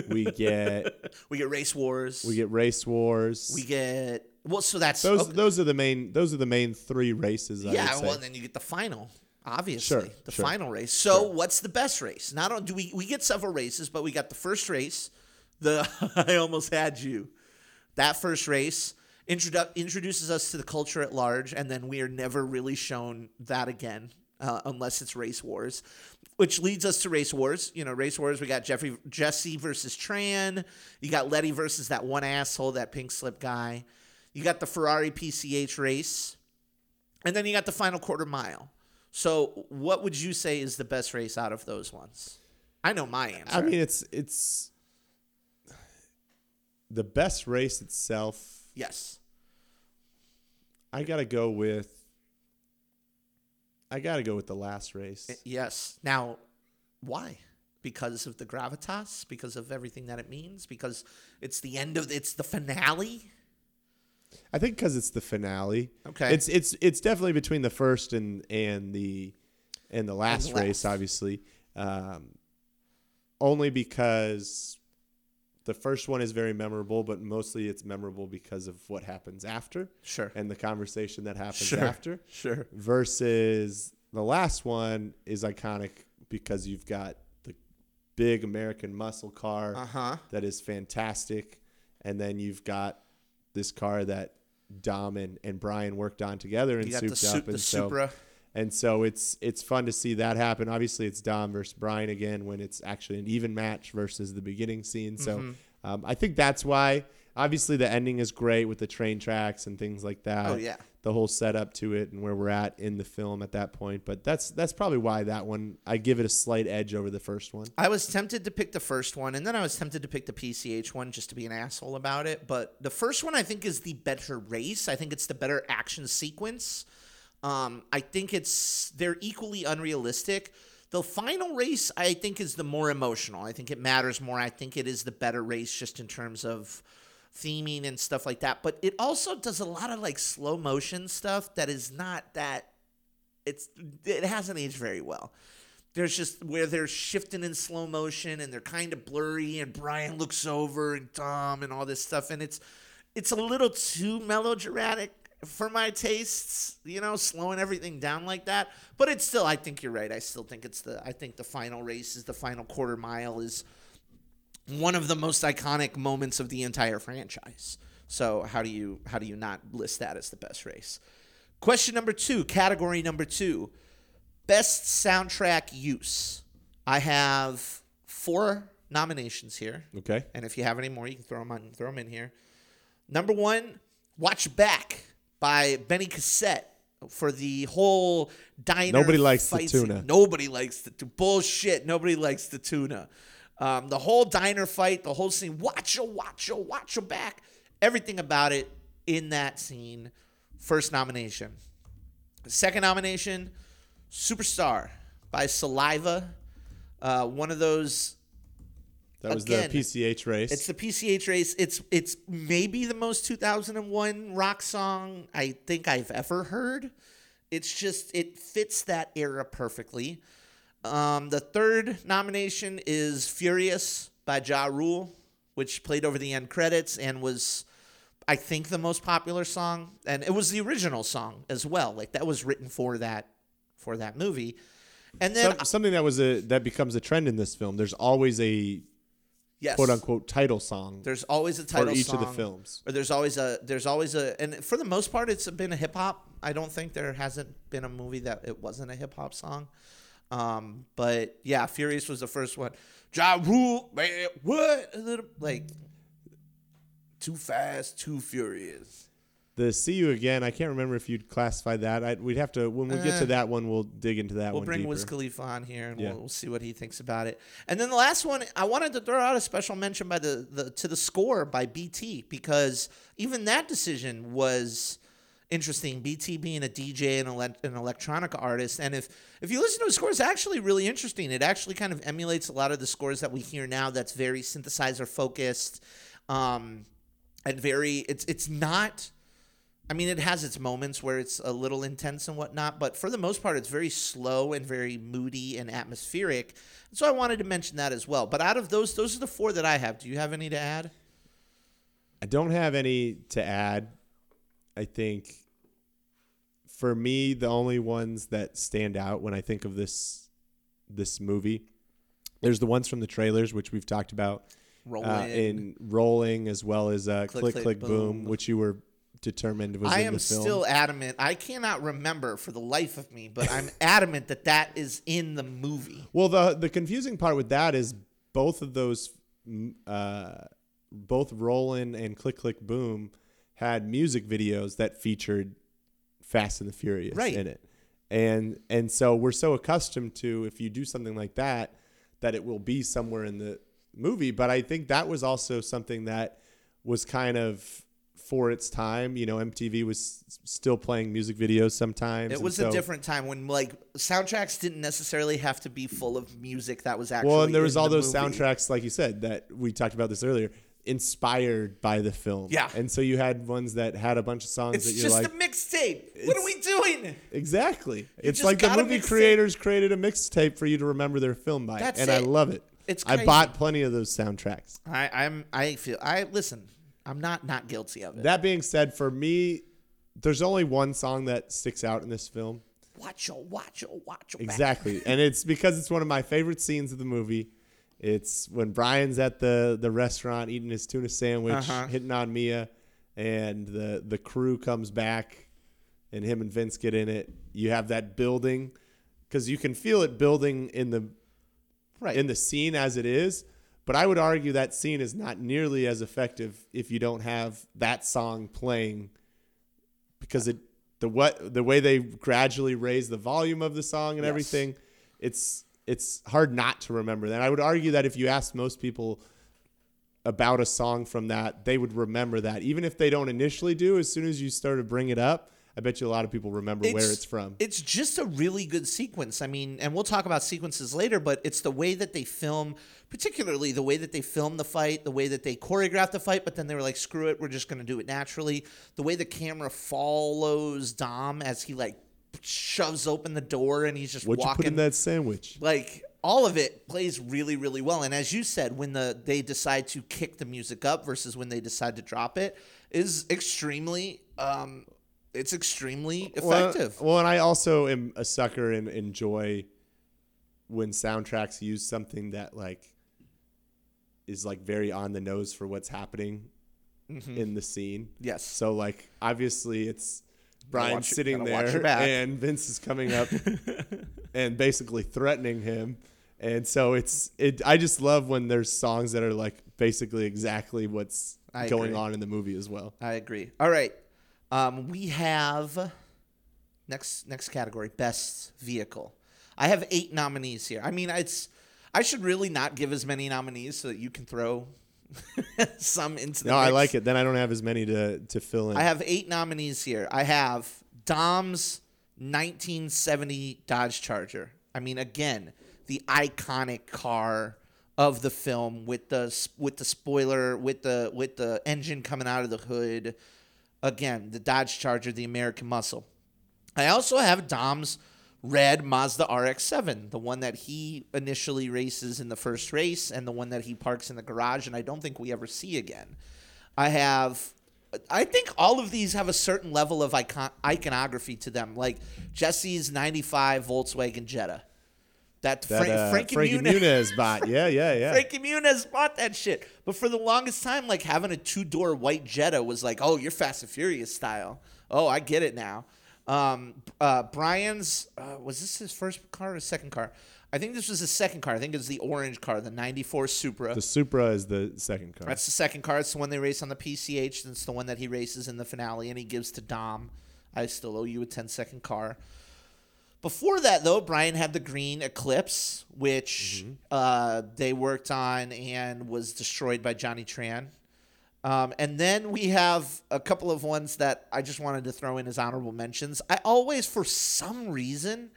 We get we get race wars. We get race wars. We get. Well, so that's those. Okay. Those are the main. Those are the main three races. I yeah. Would say. Well, and then you get the final. Obviously, sure, the sure. final race. So, sure. What's the best race? Not only do we we get several races, but we got the first race. The I almost had you. That first race introdu- introduces us to the culture at large, and then we are never really shown that again, uh, unless it's race wars, which leads us to race wars. You know, race wars, we got Jeffrey Jesse versus Tran. You got Letty versus that one asshole, that pink slip guy. You got the Ferrari P C H race. And then you got the final quarter mile. So what would you say is the best race out of those ones? I know my answer. I mean, it's it's the best race itself. Yes. I got to go with. I got to go with the last race. Yes. Now, why? Because of the gravitas, because of everything that it means, because it's the end of it's the finale. I think because it's the finale. Okay. It's it's it's definitely between the first and and the and the last, and the last. race, obviously. Um, only because the first one is very memorable, but mostly it's memorable because of what happens after. Sure. And the conversation that happens sure. after. Sure. Versus the last one is iconic because you've got the big American muscle car uh-huh. that is fantastic. And then you've got this car that Dom and, and Brian worked on together and you souped got the su- up. The and Supra. So, and so it's it's fun to see that happen. Obviously, it's Dom versus Brian again when it's actually an even match versus the beginning scene. So mm-hmm. um, I think that's why. Obviously, the ending is great with the train tracks and things like that. Oh, yeah. The whole setup to it and where we're at in the film at that point. But that's that's probably why that one, I give it a slight edge over the first one. I was tempted to pick the first one, and then I was tempted to pick the P C H one just to be an asshole about it. But the first one, I think, is the better race. I think it's the better action sequence. Um, I think it's they're equally unrealistic. The final race, I think, is the more emotional. I think it matters more. I think it is the better race just in terms of theming and stuff like that. But it also does a lot of like slow motion stuff that is not that it's it hasn't aged very well. There's just where they're shifting in slow motion and they're kind of blurry and Brian looks over and Tom and all this stuff. And it's it's a little too melodramatic for my tastes, you know, slowing everything down like that. But it's still, I think you're right. I still think it's the, I think the final race is the final quarter mile is one of the most iconic moments of the entire franchise. So how do you, how do you not list that as the best race? Question number two, category number two. Best soundtrack use. I have four nominations here. Okay. And if you have any more, you can throw them on, throw them in here. Number one, Watch Back by Benny Cassette for the whole diner. Nobody likes the tuna. Nobody likes the tuna. Bullshit. Nobody likes the tuna. Um, the whole diner fight, the whole scene. Watch a, watch a, watch a back. Everything about it in that scene. First nomination. Second nomination. Superstar by Saliva. Uh, one of those. That was again, the P C H race. It's the P C H race. It's it's maybe the most two thousand one rock song I think I've ever heard. It's just, it fits that era perfectly. Um, the third nomination is Furious by Ja Rule, which played over the end credits and was, I think, the most popular song. And it was the original song as well. Like, that was written for that. For that movie, and then Some, something that was a that becomes a trend in this film. There's always a, yes, quote unquote title song. There's always a title for each song of the films, or there's always a there's always a and for the most part it's been a hip hop. I don't think there hasn't been a movie that it wasn't a hip hop song. Um, but yeah, Furious was the first one. Ja Rule, man, what a little, like too fast, too furious. The See You Again, I can't remember if you'd classify that. I'd, we'd have to, when we get to that one, we'll dig into that we'll one We'll bring deeper. Wiz Khalifa on here, and yeah. we'll, we'll see what he thinks about it. And then the last one, I wanted to throw out a special mention by the, the to the score by B T, because even that decision was interesting. B T being a D J and ele- an electronic artist. And if, if you listen to his score, it's actually really interesting. It actually kind of emulates a lot of the scores that we hear now that's very synthesizer-focused um, and very, it's it's not... I mean, it has its moments where it's a little intense and whatnot, but for the most part, it's very slow and very moody and atmospheric. So I wanted to mention that as well. But out of those, those are the four that I have. Do you have any to add? I don't have any to add. I think for me, the only ones that stand out when I think of this this movie, there's the ones from the trailers, which we've talked about. Rolling. Uh, in Rolling, as well as uh, Click, Click, Click, Click Boom, Boom, which you were... determined was I in the film. I am still adamant. I cannot remember for the life of me, but I'm adamant that that is in the movie. Well, the the confusing part with that is both of those, uh, both Rollin' and Click Click Boom had music videos that featured Fast and the Furious right. in it, and and so we're so accustomed to if you do something like that, that it will be somewhere in the movie. But I think that was also something that was kind of. For its time, you know, M T V was still playing music videos sometimes. It was so, a different time when, like, soundtracks didn't necessarily have to be full of music that was actually Well, and there was all the those movie. soundtracks, like you said, that we talked about this earlier, inspired by the film. Yeah. And so you had ones that had a bunch of songs it's that you're like... It's just a mixtape. What are we doing? Exactly. You it's like the movie creators created a mixtape for you to remember their film by. That's and it. I love it. It's crazy. I bought plenty of those soundtracks. I, I'm, I feel... I Listen... I'm not not guilty of it. That being said, for me, there's only one song that sticks out in this film. Watch your, watch your, watch your. Exactly. Back. And it's because it's one of my favorite scenes of the movie. It's when Brian's at the, the restaurant eating his tuna sandwich, uh-huh. hitting on Mia, and the, the crew comes back, and him and Vince get in it. You have that building, because you can feel it building in the right. in the scene as it is. But I would argue that scene is not nearly as effective if you don't have that song playing, because it the what the way they gradually raise the volume of the song and yes. everything, it's it's hard not to remember that. I would argue that if you asked most people about a song from that, they would remember that, even if they don't initially do. As soon as you start to bring it up, I bet you a lot of people remember it's, where it's from. It's just a really good sequence. I mean, and we'll talk about sequences later, but it's the way that they film, particularly the way that they film the fight, the way that they choreograph the fight, but then they were like, screw it, we're just going to do it naturally. The way the camera follows Dom as he like shoves open the door and he's just What'd walking. What you put in that sandwich? Like, all of it plays really, really well. And as you said, when the they decide to kick the music up versus when they decide to drop it is extremely um, it's extremely effective. Well, well, and I also am a sucker and enjoy when soundtracks use something that like is like very on the nose for what's happening mm-hmm. in the scene. Yes. So like obviously it's Brian's sitting there and Vince is coming up and basically threatening him. And so it's it. I just love when there's songs that are like basically exactly what's I going agree. on in the movie as well. I agree. All right. Um, we have next next category, best vehicle. I have eight nominees here. I mean, it's I should really not give as many nominees so that you can throw some into the No, mix. I like it. Then I don't have as many to, to fill in. I have eight nominees here. I have Dom's nineteen seventy Dodge Charger. I mean, again, the iconic car of the film with the with the spoiler, with the with the engine coming out of the hood. Again, the Dodge Charger, the American muscle. I also have Dom's red Mazda R X seven, the one that he initially races in the first race and the one that he parks in the garage and I don't think we ever see again. I have I think all of these have a certain level of icon- iconography to them, like Jesse's ninety-five Volkswagen Jetta. That, that Fra- uh, Frankie, Frankie Muniz, Muniz bought. Yeah, yeah, yeah. Frankie Muniz bought that shit. But for the longest time, like having a two-door white Jetta was like, oh, you're Fast and Furious style. Oh, I get it now. Um, uh, Brian's, uh, was this his first car or his second car? I think this was his second car. I think it was the orange car, the ninety-four Supra. The Supra is the second car. That's the second car. It's the one they race on the P C H. And it's the one that he races in the finale and he gives to Dom. I still owe you a ten-second car. Before that, though, Brian had the green Eclipse, which mm-hmm. uh, they worked on and was destroyed by Johnny Tran. Um, and then we have a couple of ones that I just wanted to throw in as honorable mentions. I always, for some reason,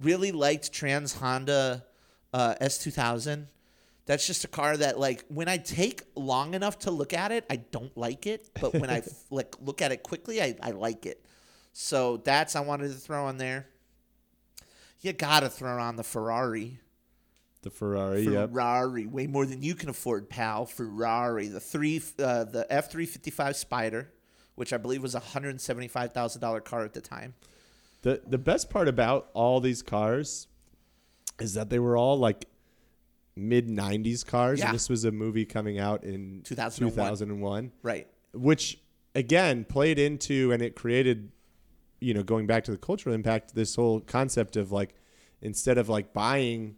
really liked Tran's Honda uh, S two thousand. That's just a car that, like, when I take long enough to look at it, I don't like it. But when I like look at it quickly, I, I like it. So that's I wanted to throw on there. You got to throw on the Ferrari. The Ferrari, yeah. Ferrari, yep. Way more than you can afford, pal. Ferrari, the three, uh, the F three fifty-five Spider, which I believe was a one hundred seventy-five thousand dollars car at the time. The the best part about all these cars is that they were all like mid nineties cars. Yeah. And this was a movie coming out in two thousand one. two thousand one. Right. Which, again, played into and it created, you know, going back to the cultural impact, this whole concept of like, instead of like buying...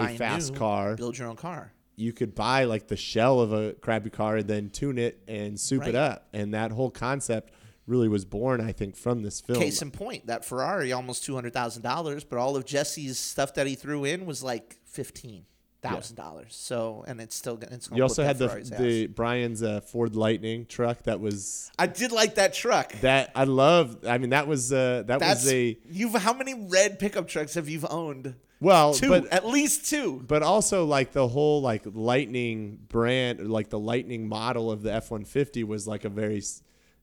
a fast new, car. Build your own car. You could buy like the shell of a crappy car and then tune it and soup right. it up. And that whole concept really was born, I think, from this film. Case in point, that Ferrari, almost two hundred thousand dollars, but all of Jesse's stuff that he threw in was like fifteen thousand dollars. Yeah. So, and it's still going to You also had the, the Brian's uh, Ford Lightning truck that was... I did like that truck. That I love. I mean, that was, uh, that was a... You've How many red pickup trucks have you owned? Well, two, but at least two. But also, like the whole like Lightning brand, like the Lightning model of the F one fifty was like a very,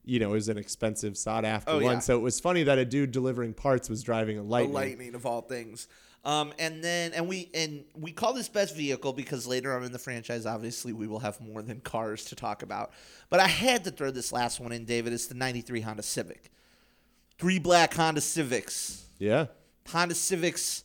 you know, it was an expensive, sought after oh, one. Yeah. So it was funny that a dude delivering parts was driving a Lightning. A Lightning of all things. Um, and then and we and we call this best vehicle because later on in the franchise, obviously, we will have more than cars to talk about. But I had to throw this last one in, David. It's the ninety-three Honda Civic, three black Honda Civics. Yeah, Honda Civics.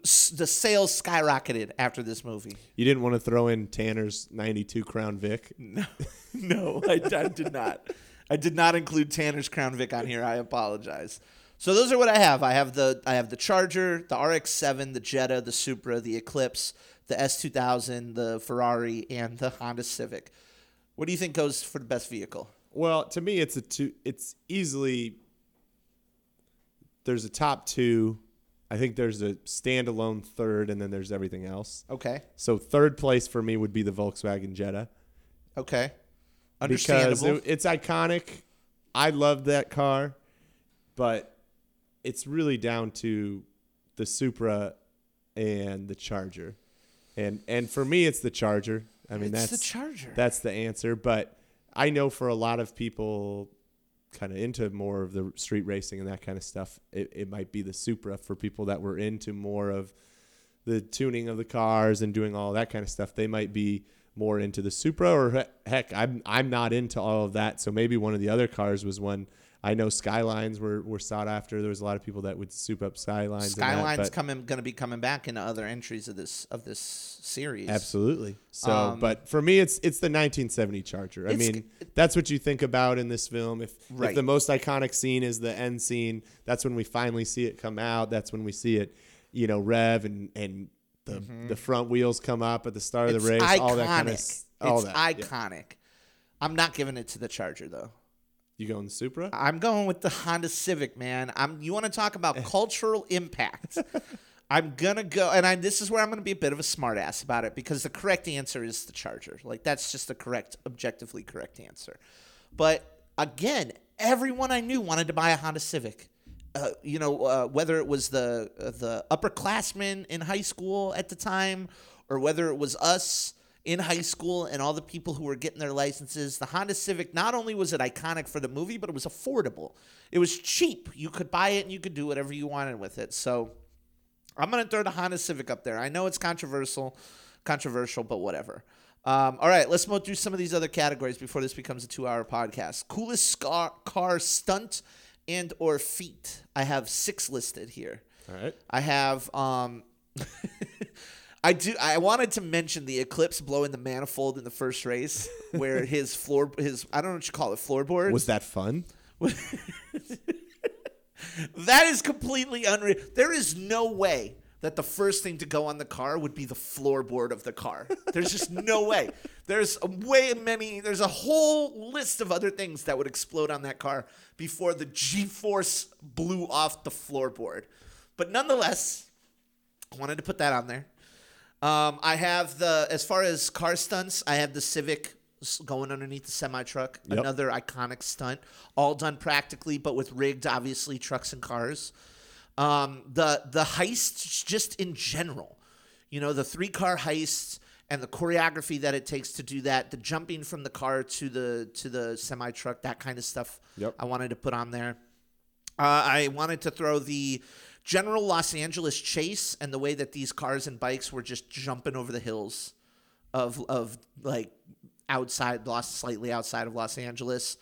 The sales skyrocketed after this movie. You didn't want to throw in Tanner's ninety-two Crown Vic? No, no, I, I did not. I did not include Tanner's Crown Vic on here. I apologize. So those are what I have. I have the I have the Charger, the R X seven, the Jetta, the Supra, the Eclipse, the S two thousand, the Ferrari, and the Honda Civic. What do you think goes for the best vehicle? Well, to me, it's a two. It's easily there's a top two. I think there's a standalone third, and then there's everything else. Okay. So third place for me would be the Volkswagen Jetta. Okay. Understandable. Because it, it's iconic. I love that car, but it's really down to the Supra and the Charger, and and for me, it's the Charger. I mean, it's that's the Charger. That's the answer. But I know for a lot of people, kind of into more of the street racing and that kind of stuff, it, it might be the Supra for people that were into more of the tuning of the cars and doing all that kind of stuff. They might be more into the Supra, or heck, I'm I'm not into all of that. So maybe one of the other cars was one. I know Skylines were, were sought after. There was a lot of people that would soup up Skylines. Skylines that, coming going to be coming back into other entries of this of this series. Absolutely. So, um, but for me, it's it's the nineteen seventy Charger. I mean, that's what you think about in this film. If, right. if the most iconic scene is the end scene, that's when we finally see it come out. That's when we see it, you know, rev and and the mm-hmm. the front wheels come up at the start it's of the race. Iconic. All that kind of all it's that. Iconic. Yeah. I'm not giving it to the Charger though. You going the Supra? I'm going with the Honda Civic, man. I'm. You want to talk about cultural impact? I'm gonna go, and I, this is where I'm gonna be a bit of a smartass about it, because the correct answer is the Charger. Like, that's just the correct, objectively correct answer. But again, everyone I knew wanted to buy a Honda Civic. Uh, you know, uh, whether it was the uh, the upperclassmen in high school at the time, or whether it was us in high school and all the people who were getting their licenses, the Honda Civic, not only was it iconic for the movie, but it was affordable. It was cheap. You could buy it and you could do whatever you wanted with it. So I'm going to throw the Honda Civic up there. I know it's controversial, controversial, but whatever. Um, all right, let's move through some of these other categories before this becomes a two-hour podcast. Coolest scar- car stunt and or feat. I have six listed here. All right. I have... Um, I do. I wanted to mention the Eclipse blowing the manifold in the first race, where his floor, his I don't know what you call it, floorboard. Was that fun? That is completely unreal. There is no way that the first thing to go on the car would be the floorboard of the car. There's just no way. There's a way many. There's a whole list of other things that would explode on that car before the G-force blew off the floorboard. But nonetheless, I wanted to put that on there. Um, I have the, as far as car stunts, I have the Civic going underneath the semi-truck, yep. Another iconic stunt, all done practically, but with rigged, obviously, trucks and cars. Um, the, the heists just in general, you know, the three-car heists and the choreography that it takes to do that, the jumping from the car to the, to the semi-truck, that kind of stuff yep. I wanted to put on there. Uh, I wanted to throw the general Los Angeles chase and the way that these cars and bikes were just jumping over the hills of, of like, outside, Los, slightly outside of Los Angeles.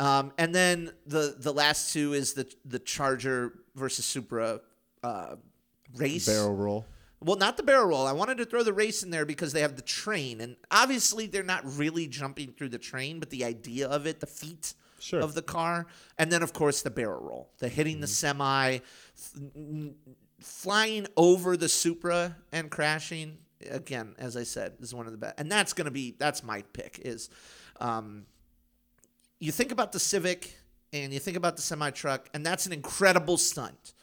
Um, and then the the last two is the the Charger versus Supra uh, race. Barrel roll. Well, not the barrel roll. I wanted to throw the race in there because they have the train. And obviously, they're not really jumping through the train, but the idea of it, the feat. Sure. Of the car. And then, of course, the barrel roll, the hitting mm-hmm. the semi, th- flying over the Supra and crashing. Again, as I said, is one of the best. And that's going to be, that's my pick is um, you think about the Civic and you think about the semi-truck, and that's an incredible stunt.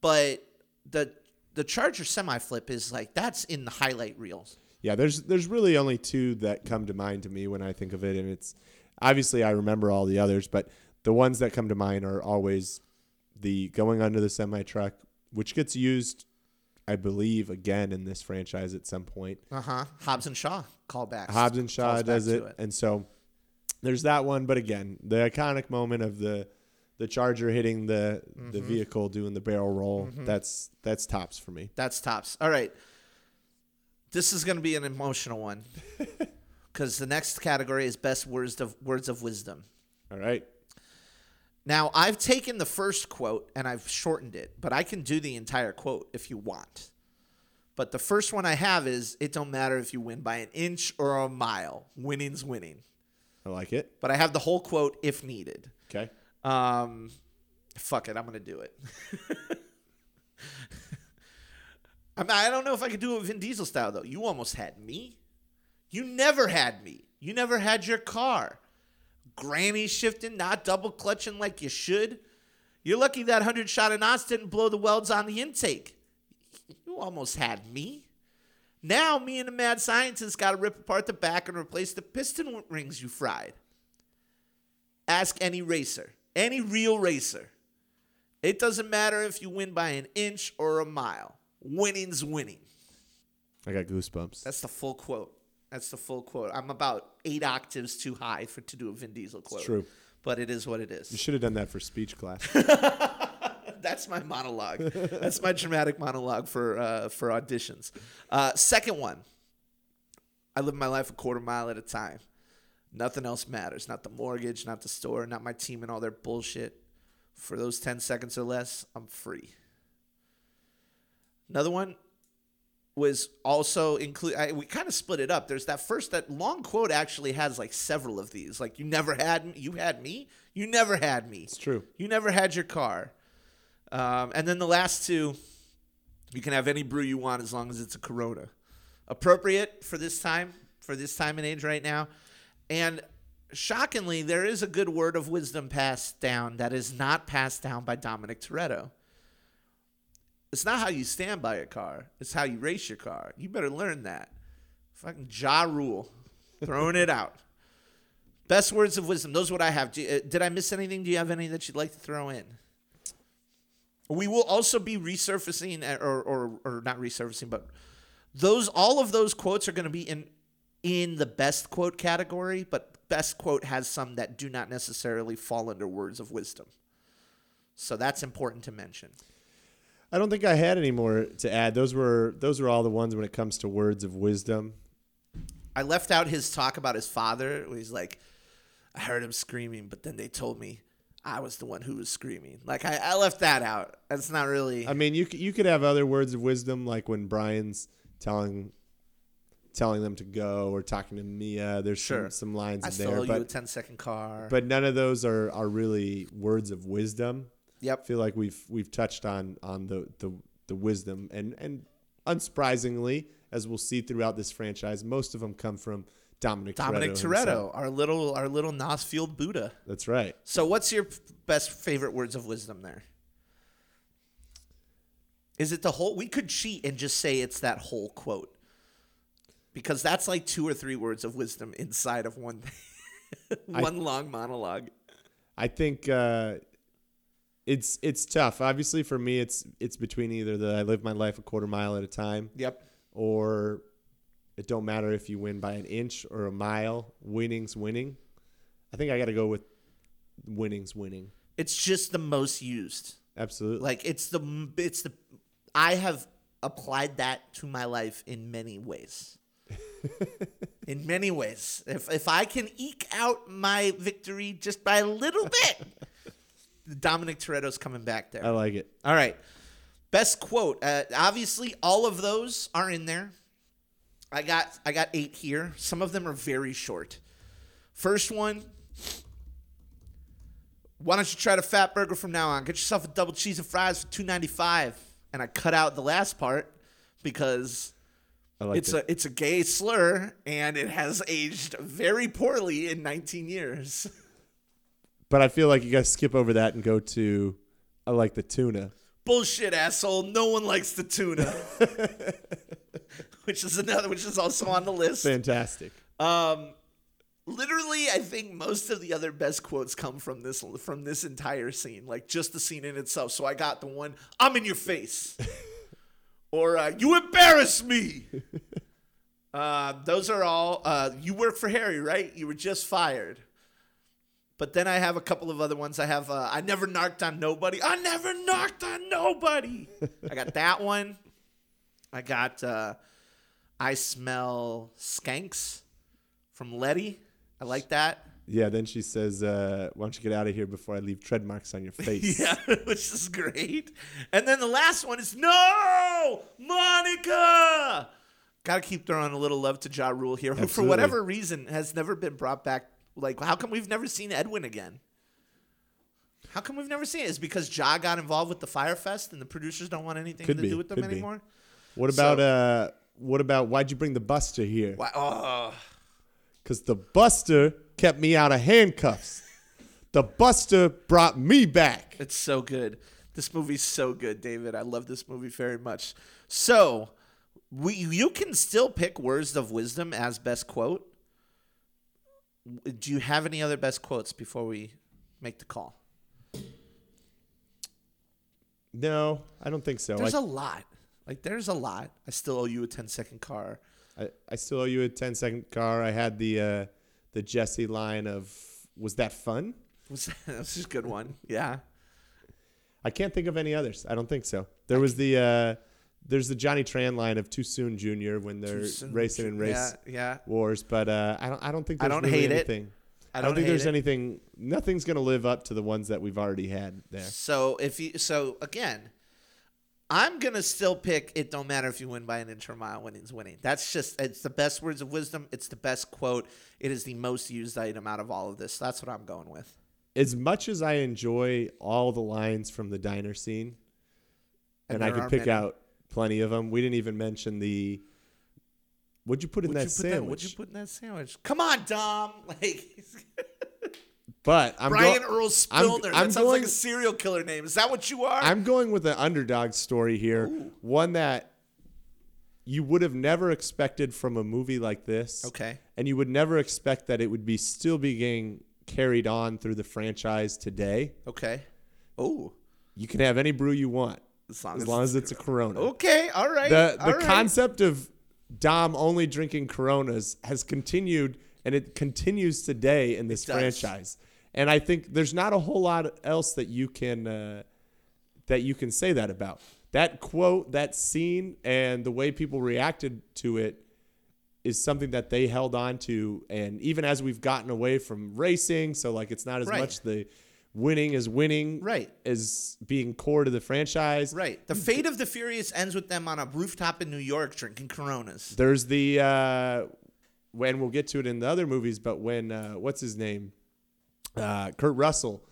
But the the Charger semi-flip is like, that's in the highlight reels. Yeah, there's there's really only two that come to mind to me when I think of it, and it's, obviously, I remember all the others, but the ones that come to mind are always the going under the semi-truck, which gets used, I believe, again in this franchise at some point. Uh-huh. Hobbs and Shaw callbacks. Hobbs and Shaw does it. it. And so there's that one. But again, the iconic moment of the the Charger hitting the, mm-hmm. the vehicle, doing the barrel roll, mm-hmm. that's that's tops for me. That's tops. All right. This is going to be an emotional one. Because the next category is best words of words of wisdom. All right. Now, I've taken the first quote and I've shortened it, but I can do the entire quote if you want. But the first one I have is, it don't matter if you win by an inch or a mile. Winning's winning. I like it. But I have the whole quote if needed. Okay. Um, fuck it. I'm going to do it. I mean, I don't know if I could do it Vin Diesel style, though. You almost had me. You never had me. You never had your car. Granny shifting, not double clutching like you should. You're lucky that one hundred shot in N O S didn't blow the welds on the intake. You almost had me. Now me and the mad scientist got to rip apart the back and replace the piston rings you fried. Ask any racer, any real racer. It doesn't matter if you win by an inch or a mile. Winning's winning. I got goosebumps. That's the full quote. That's the full quote. I'm about eight octaves too high for to do a Vin Diesel quote. It's true. but it is what it is. You should have done that for speech class. That's my monologue. That's my dramatic monologue for uh, for auditions. Uh, second one. I live my life a quarter mile at a time. Nothing else matters. Not the mortgage, not the store, not my team and all their bullshit. For those ten seconds or less, I'm free. Another one was also include. I, we kind of split it up. There's that first, that long quote actually has like several of these. Like, you never had me. You had me. You never had me. It's true. You never had your car. Um, and then the last two, you can have any brew you want as long as it's a Corona. Appropriate for this time, for this time and age right now. And shockingly, there is a good word of wisdom passed down that is not passed down by Dominic Toretto. It's not how you stand by your car. It's how you race your car. You better learn that. Fucking Ja Rule. Throwing it out. Best words of wisdom. Those are what I have. You, uh, did I miss anything? Do you have any that you'd like to throw in? We will also be resurfacing, or or, or not resurfacing, but those all of those quotes are going to be in in the best quote category, but best quote has some that do not necessarily fall under words of wisdom. So that's important to mention. I don't think I had any more to add. Those were those were all the ones when it comes to words of wisdom. I left out his talk about his father. He's like, I heard him screaming, but then they told me I was the one who was screaming. Like, I, I left that out. That's not really... I mean, you you could have other words of wisdom, like when Brian's telling telling them to go or talking to Mia. There's sure. some, some lines I in there. I stole you a ten-second car. But none of those are, are really words of wisdom. Yep. I feel like we've we've touched on on the, the, the wisdom. And, and unsurprisingly, as we'll see throughout this franchise, most of them come from... Dominic, Dominic Toretto, Toretto our little our little N O S field Buddha. That's right. So what's your best favorite words of wisdom there? Is it the whole? We could cheat and just say it's that whole quote. Because that's like two or three words of wisdom inside of one thing. one I, long monologue. I think uh, it's it's tough. Obviously for me it's it's between either the I live my life a quarter mile at a time. Yep. Or it don't matter if you win by an inch or a mile. Winning's winning. I think I got to go with winning's winning. It's just the most used. Absolutely. Like it's the it's the I have applied that to my life in many ways. in many ways. If if I can eke out my victory just by a little bit, Dominic Toretto's coming back there. I like it. All right. Best quote. Uh, obviously, all of those are in there. I got I got eight here. Some of them are very short. First one, why don't you try the fat burger from now on? Get yourself a double cheese and fries for two ninety-five. And I cut out the last part because it's it. a it's a gay slur and it has aged very poorly in nineteen years. But I feel like you guys skip over that and go to I like the tuna. Bullshit, asshole. No one likes the tuna. Which is another, which is also on the list. Fantastic. Um, literally, I think most of the other best quotes come from this from this entire scene, like just the scene in itself. So I got the one, "I'm in your face," or uh, "You embarrass me." uh, those are all. Uh, you work for Harry, right? You were just fired. But then I have a couple of other ones. I have, uh, "I never narked on nobody." I never narked on nobody. I got that one. I got. Uh, I smell skanks from Letty. I like that. Yeah, then she says, uh, why don't you get out of here before I leave tread marks on your face? Yeah, which is great. And then the last one is, no, Monica! Got to keep throwing a little love to Ja Rule here, who for whatever reason has never been brought back. Like, how come we've never seen Edwin again? How come we've never seen it? Is it because Ja got involved with the Fyre Fest and the producers don't want anything could to be, do with them anymore? Be. What about... So, uh, What about, why'd you bring the buster here? Why, oh. Because the buster kept me out of handcuffs. The buster brought me back. It's so good. This movie's so good, David. I love this movie very much. So, we you can still pick words of wisdom as best quote. Do you have any other best quotes before we make the call? No, I don't think so. There's I, a lot. Like, there's a lot. I still owe you a ten-second car. I, I still owe you a ten-second car. I had the uh, the Jesse line of, was that fun? Was that, that was just a good one. Yeah. I can't think of any others. I don't think so. There was the uh, there's the Johnny Tran line of "Too Soon, Junior" when they're racing in race yeah, yeah. wars, but uh, I don't I don't think there's I don't really hate anything. It. I don't, I don't think there's it. anything. Nothing's going to live up to the ones that we've already had there. So if you so again, I'm going to still pick. It don't matter if you win by an inch or a mile. Winning's winning. That's just it's the best words of wisdom. It's the best quote. It is the most used item out of all of this. That's what I'm going with. As much as I enjoy all the lines from the diner scene, and, and I could pick many. out plenty of them, we didn't even mention the, what'd you put in what'd that sandwich? That, what'd you put in that sandwich? Come on, Dom. Like, but I'm Brian go- Earl Spilner. I'm, that I'm sounds going, like a serial killer name. Is that what you are? I'm going with an underdog story here. Ooh. One that you would have never expected from a movie like this. Okay. And you would never expect that it would be still be getting carried on through the franchise today. Okay. Oh. You can have any brew you want as long as, as, long as it's a Corona. Okay. All right. The the all right. concept of Dom only drinking Coronas has continued, and it continues today in this franchise. And I think there's not a whole lot else that you can uh, that you can say that about. That quote, that scene, and the way people reacted to it is something that they held on to. And even as we've gotten away from racing, so like it's not as right. much the winning is winning right. as being core to the franchise. Right. The Fate of the Furious ends with them on a rooftop in New York drinking Coronas. There's the, uh, when we'll get to it in the other movies, but when, uh, what's his name? Uh, Kurt Russell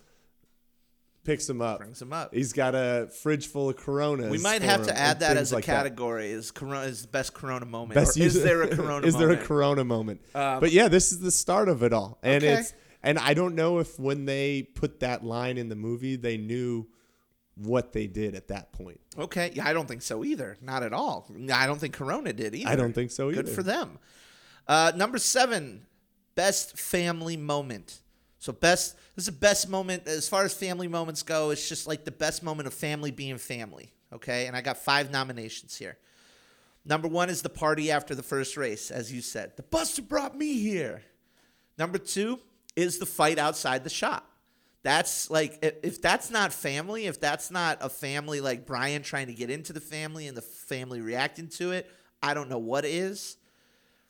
picks him up. Brings him up. He's got a fridge full of Coronas. We might have to add that as a like category. That. Is Corona is the best Corona moment? Best or is there a Corona? Is moment? Is there a Corona moment? Um, but yeah, this is the start of it all, and okay. it's and I don't know if when they put that line in the movie, they knew what they did at that point. Okay, yeah, I don't think so either. Not at all. I don't think Corona did either. I don't think so either. Good for them. Uh, number seven, best family moment. So best, this is the best moment as far as family moments go. It's just like the best moment of family being family. Okay. And I got five nominations here. Number one is the party after the first race. As you said, the buster brought me here. Number two is the fight outside the shop. That's like, if that's not family, if that's not a family, like Brian trying to get into the family and the family reacting to it, I don't know what is.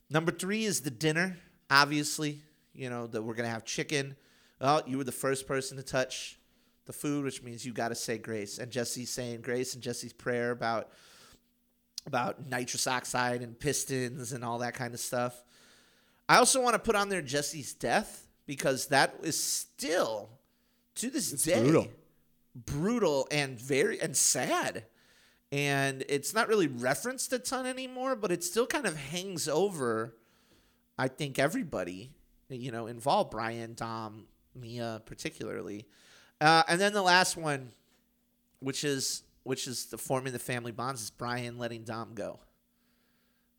Number three is the dinner. Obviously, you know, that we're going to have chicken. Well, you were the first person to touch the food, which means you got to say grace. And Jesse's saying grace and Jesse's prayer about about nitrous oxide and pistons and all that kind of stuff. I also want to put on there Jesse's death, because that is still, to this it's day, brutal. brutal and very and sad. And it's not really referenced a ton anymore, but it still kind of hangs over, I think, everybody, you know, involved, Brian, Dom, Mia, particularly. Uh, and then the last one, which is which is the forming the family bonds, is Brian letting Dom go.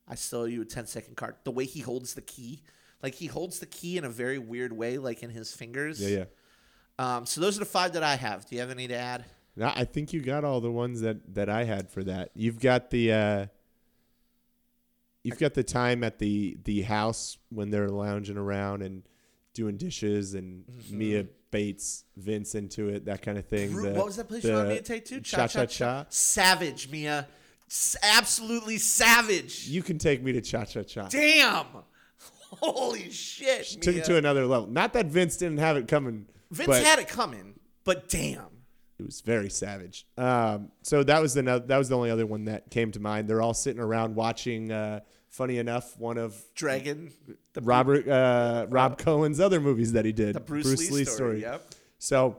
I still owe you a ten-second card. The way he holds the key. Like, he holds the key in a very weird way, like in his fingers. Yeah, yeah. Um, so those are the five that I have. Do you have any to add? No, I think you got all the ones that, that I had for that. You've got the... Uh You've got the time at the, the house when they're lounging around and doing dishes, and mm-hmm. Mia baits Vince into it, that kind of thing. Bru- the, what was that place the, you wanted me to take to? Cha Cha Cha. Savage, Mia. S- absolutely savage. You can take me to Cha Cha Cha. Damn. Holy shit, she Mia. Took it to another level. Not that Vince didn't have it coming. Vince had it coming, but damn. It was very savage. Um, so that was the no- that was the only other one that came to mind. They're all sitting around watching. Uh, funny enough, one of Dragon, the Robert uh, Rob Cohen's other movies that he did, the Bruce, Bruce Lee, Lee story. story. Yep. So,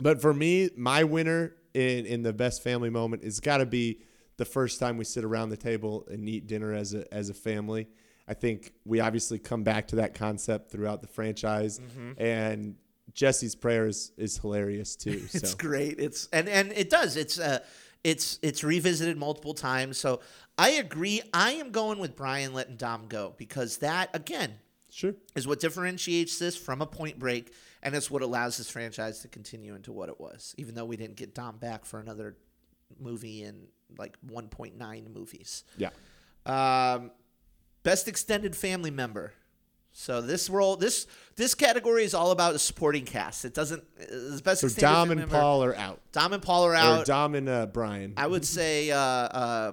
but for me, my winner in in the best family moment is got to be the first time we sit around the table and eat dinner as a as a family. I think we obviously come back to that concept throughout the franchise, mm-hmm. and Jesse's prayer is, is hilarious too. So. It's great. It's and, and it does. It's uh it's it's revisited multiple times. So I agree. I am going with Brian letting Dom go, because that again sure. is what differentiates this from a Point Break, and it's what allows this franchise to continue into what it was, even though we didn't get Dom back for another movie in like one point nine movies. Yeah. Um, best extended family member. So this role, this this category is all about the supporting cast. It doesn't as best. So Dom and remember, Paul are out. Dom and Paul are out. Or Dom and uh, Brian. I would say uh, uh,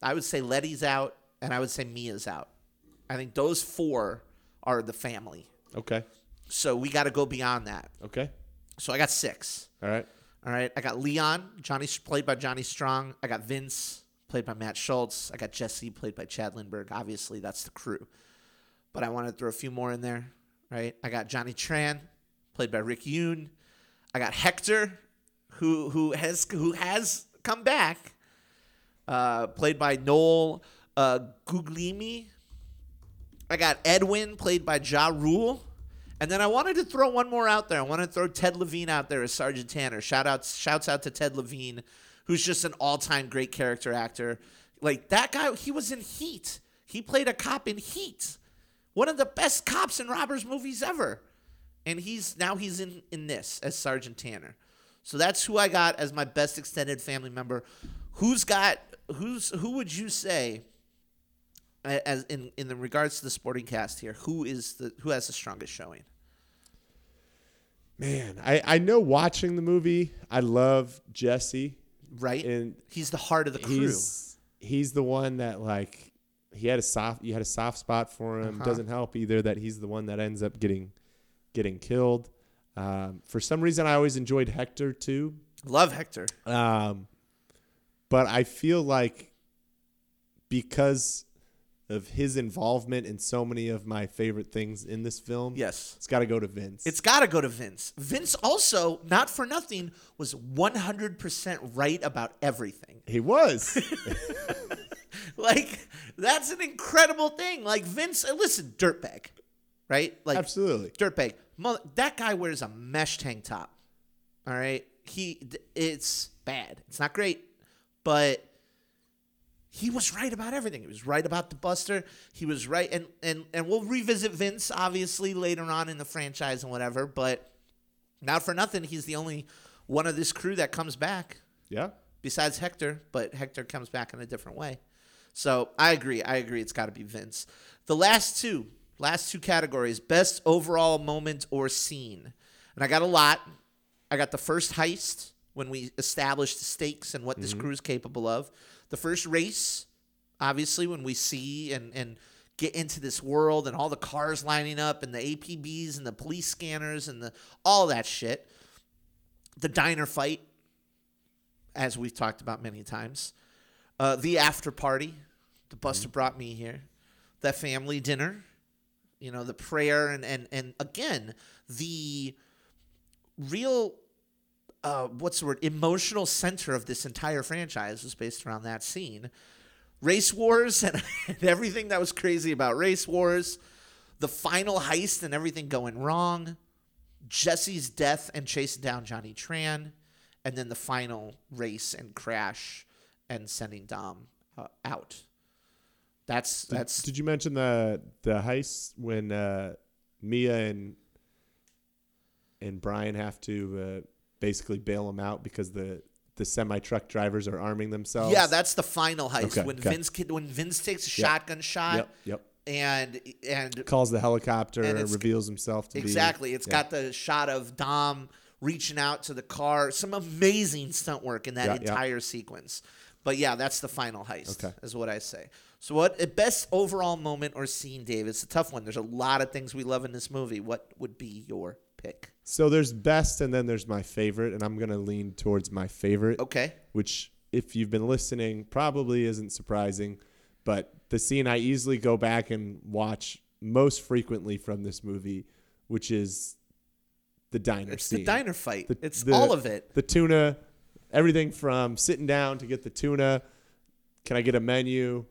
I would say Letty's out, and I would say Mia's out. I think those four are the family. Okay. So we got to go beyond that. Okay. So I got six. All right. All right. I got Leon, Johnny played by Johnny Strong. I got Vince, played by Matt Schultz. I got Jesse, played by Chad Lindbergh. Obviously, that's the crew. But I want to throw a few more in there, right? I got Johnny Tran, played by Rick Yoon. I got Hector, who who has who has come back, uh, played by Noel uh, Guglielmi. I got Edwin, played by Ja Rule. And then I wanted to throw one more out there. I want to throw Ted Levine out there as Sergeant Tanner. Shout out, shouts out to Ted Levine, who's just an all-time great character actor. Like, that guy, he was in Heat. He played a cop in Heat. One of the best cops and robbers movies ever. And he's now he's in, in this as Sergeant Tanner. So that's who I got as my best extended family member. Who's got who's who would you say as in, in the regards to the supporting cast here, who is the who has the strongest showing? Man, I, I know watching the movie, I love Jesse. Right. And he's the heart of the crew. He's, he's the one that like He had a soft. You had a soft spot for him. Uh-huh. Doesn't help either that he's the one that ends up getting, getting killed. Um, for some reason, I always enjoyed Hector too. Love Hector. Um, but I feel like because of his involvement in so many of my favorite things in this film, yes, it's got to go to Vince. It's got to go to Vince. Vince also, not for nothing, was one hundred percent right about everything. He was. Like, that's an incredible thing. Like, Vince, listen, dirtbag, right? Like, absolutely. Dirtbag. That guy wears a mesh tank top, all right? He, it's bad. It's not great, but he was right about everything. He was right about the Buster. He was right. And, and, and we'll revisit Vince, obviously, later on in the franchise and whatever, but not for nothing, he's the only one of this crew that comes back. Yeah. Besides Hector, but Hector comes back in a different way. So I agree. I agree. It's got to be Vince. The last two, last two categories, best overall moment or scene. And I got a lot. I got the first heist when we established the stakes and what mm-hmm. this crew is capable of. The first race, obviously, when we see and, and get into this world and all the cars lining up and the A P Bs and the police scanners and the all that shit. The diner fight, as we've talked about many times. Uh, the after party. The Buster mm-hmm. brought me here. That family dinner, you know, the prayer, and and, and again, the real, uh, what's the word, emotional center of this entire franchise was based around that scene. Race wars and, and everything that was crazy about race wars, the final heist and everything going wrong, Jesse's death and chasing down Johnny Tran, and then the final race and crash and sending Dom uh, out. That's that's. Did, did you mention the the heist when uh, Mia and and Brian have to uh, basically bail him out because the, the semi truck drivers are arming themselves? Yeah, that's the final heist okay, when okay. Vince when Vince takes a yep. shotgun shot. Yep. Yep. And and calls the helicopter and, and reveals himself to exactly. be exactly. It's yeah. got the shot of Dom reaching out to the car. Some amazing stunt work in that yep, entire yep. sequence. But yeah, that's the final heist, okay. is what I say. So, what best overall moment or scene, Dave? It's a tough one. There's a lot of things we love in this movie. What would be your pick? So there's best, and then there's my favorite, and I'm gonna lean towards my favorite. Okay. Which, if you've been listening, probably isn't surprising, but the scene I easily go back and watch most frequently from this movie, which is the diner it's scene. It's the diner fight. The, it's the, all of it. The tuna. Everything from sitting down to get the tuna. Can I get a menu?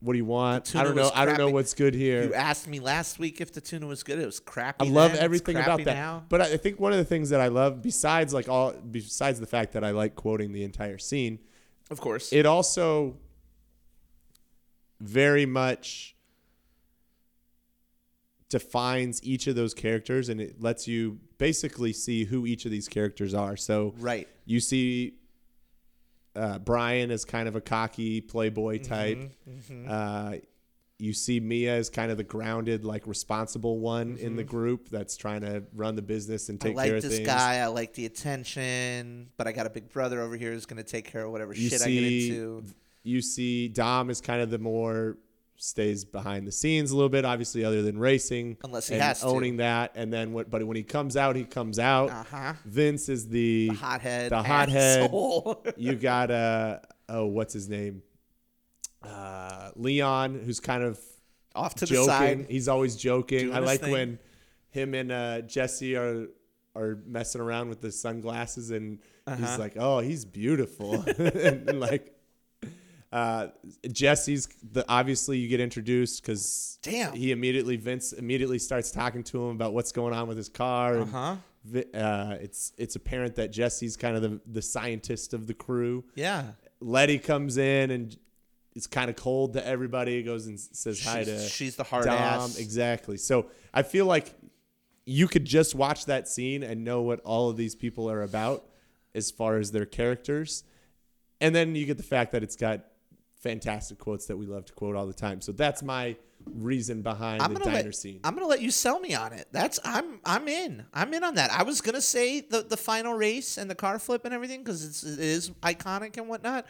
What do you want? I don't know. I don't know what's good here. You asked me last week if the tuna was good. It was crappy. I love everything about that. But I think one of the things that I love, besides like all, besides the fact that I like quoting the entire scene, of course, it also very much defines each of those characters, and it lets you basically see who each of these characters are. So right. you see uh, Brian as kind of a cocky playboy type. Mm-hmm, mm-hmm. Uh, you see Mia as kind of the grounded, like responsible one mm-hmm. in the group that's trying to run the business and take like care of things. I like this guy. I like the attention, but I got a big brother over here who's going to take care of whatever you shit see, I get into. You see Dom is kind of the more stays behind the scenes a little bit, obviously, other than racing. Unless he and has to. Owning that. And then what, but when he comes out, he comes out. Uh-huh. Vince is the, the hothead. The hothead. You got a, oh, what's his name? Uh, Leon, who's kind of off to joking. The side. He's always joking. Doing I like thing. When him and uh, Jesse are are messing around with the sunglasses, and uh-huh. he's like, "Oh, he's beautiful," and, and like uh, Jesse's. The, obviously, you get introduced because damn, he immediately Vince immediately starts talking to him about what's going on with his car. Uh huh. Uh, it's it's apparent that Jesse's kind of the the scientist of the crew. Yeah. Letty comes in and. It's kind of cold to everybody. It goes and says she's, hi to she's the hard Dom. Ass. Exactly. So I feel like you could just watch that scene and know what all of these people are about as far as their characters. And then you get the fact that it's got fantastic quotes that we love to quote all the time. So that's my reason behind I'm the diner let, scene. I'm going to let you sell me on it. That's I'm I'm in. I'm in on that. I was going to say the, the final race and the car flip and everything because it's, it is iconic and whatnot.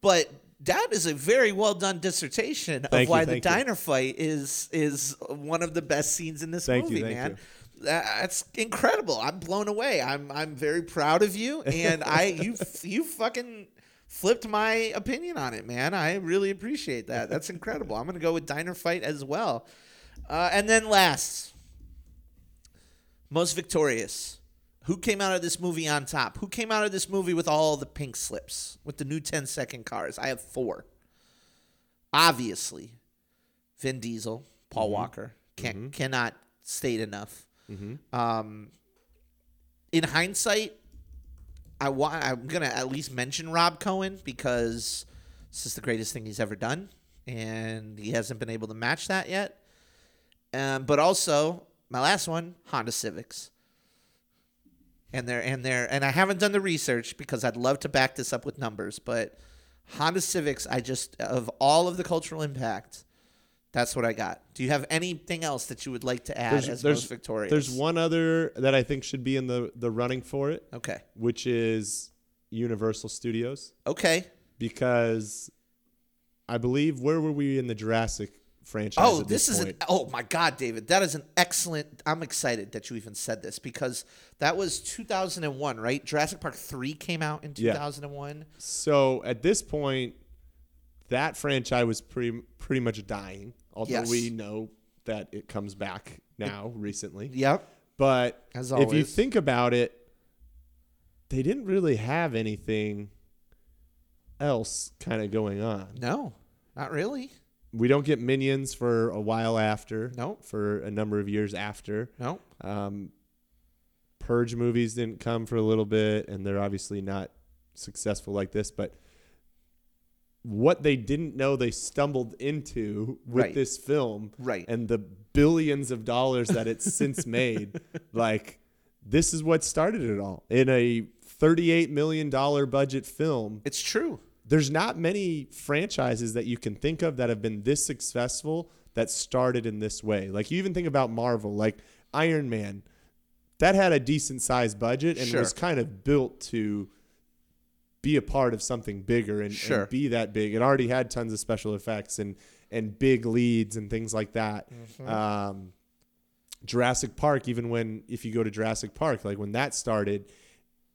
But that is a very well done dissertation thank of why you, the diner you. Fight is is one of the best scenes in this thank movie, you, man. You. That's incredible. I'm blown away. I'm I'm very proud of you, and I you you fucking flipped my opinion on it, man. I really appreciate that. That's incredible. I'm gonna go with diner fight as well, uh, and then last, most victorious. Who came out of this movie on top? Who came out of this movie with all the pink slips? With the new ten-second cars? I have four. Obviously, Vin Diesel, Paul mm-hmm. Walker. Can't, mm-hmm. Cannot state enough. Mm-hmm. Um, in hindsight, I wa- I'm going to at least mention Rob Cohen because this is the greatest thing he's ever done, and he hasn't been able to match that yet. Um, but also, my last one, Honda Civics. And they're, and they're, and I haven't done the research because I'd love to back this up with numbers, but Honda Civics, I just, of all of the cultural impact, that's what I got. Do you have anything else that you would like to add there's, as there's, most victorious? There's one other that I think should be in the, the running for it. Okay. Which is Universal Studios. Okay. Because I believe, where were we in the Jurassic franchise oh, at this, this is point? An, oh, my God, David. That is an excellent – I'm excited that you even said this because that was two thousand one, right? Jurassic Park three came out in two thousand one. Yeah. So at this point, that franchise was pretty pretty much dying, although yes. we know that it comes back now it, recently. Yep. But as always. If you think about it, they didn't really have anything else kind of going on. No, not really. We don't get Minions for a while after. Nope. For a number of years after. Nope. Um, Purge movies didn't come for a little bit, and they're obviously not successful like this. But what they didn't know they stumbled into with right. this film right. and the billions of dollars that it's since made, like this is what started it all. In a thirty-eight million dollars budget film. It's true. There's not many franchises that you can think of that have been this successful that started in this way. Like, you even think about Marvel, like Iron Man. That had a decent-sized budget and sure. was kind of built to be a part of something bigger and, sure. and be that big. It already had tons of special effects and, and big leads and things like that. Mm-hmm. Um, Jurassic Park, even when – if you go to Jurassic Park, like when that started,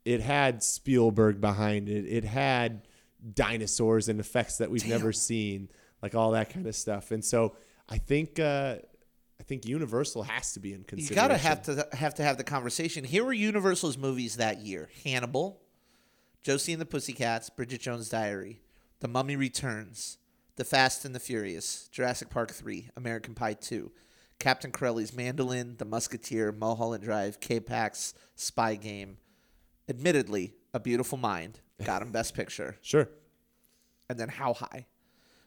it had Spielberg behind it. It had – dinosaurs and effects that we've Damn. Never seen, like all that kind of stuff. And so I think uh, I think Universal has to be in consideration. You gotta have to have to have the conversation. Here were Universal's movies that year: Hannibal, Josie and the Pussycats, Bridget Jones' Diary, The Mummy Returns, The Fast and the Furious, Jurassic Park three, American Pie two, Captain Corelli's Mandolin, The Musketeer, Mulholland Drive, K-Pax, Spy Game. Admittedly, A Beautiful Mind got him Best Picture. Sure. And then How High.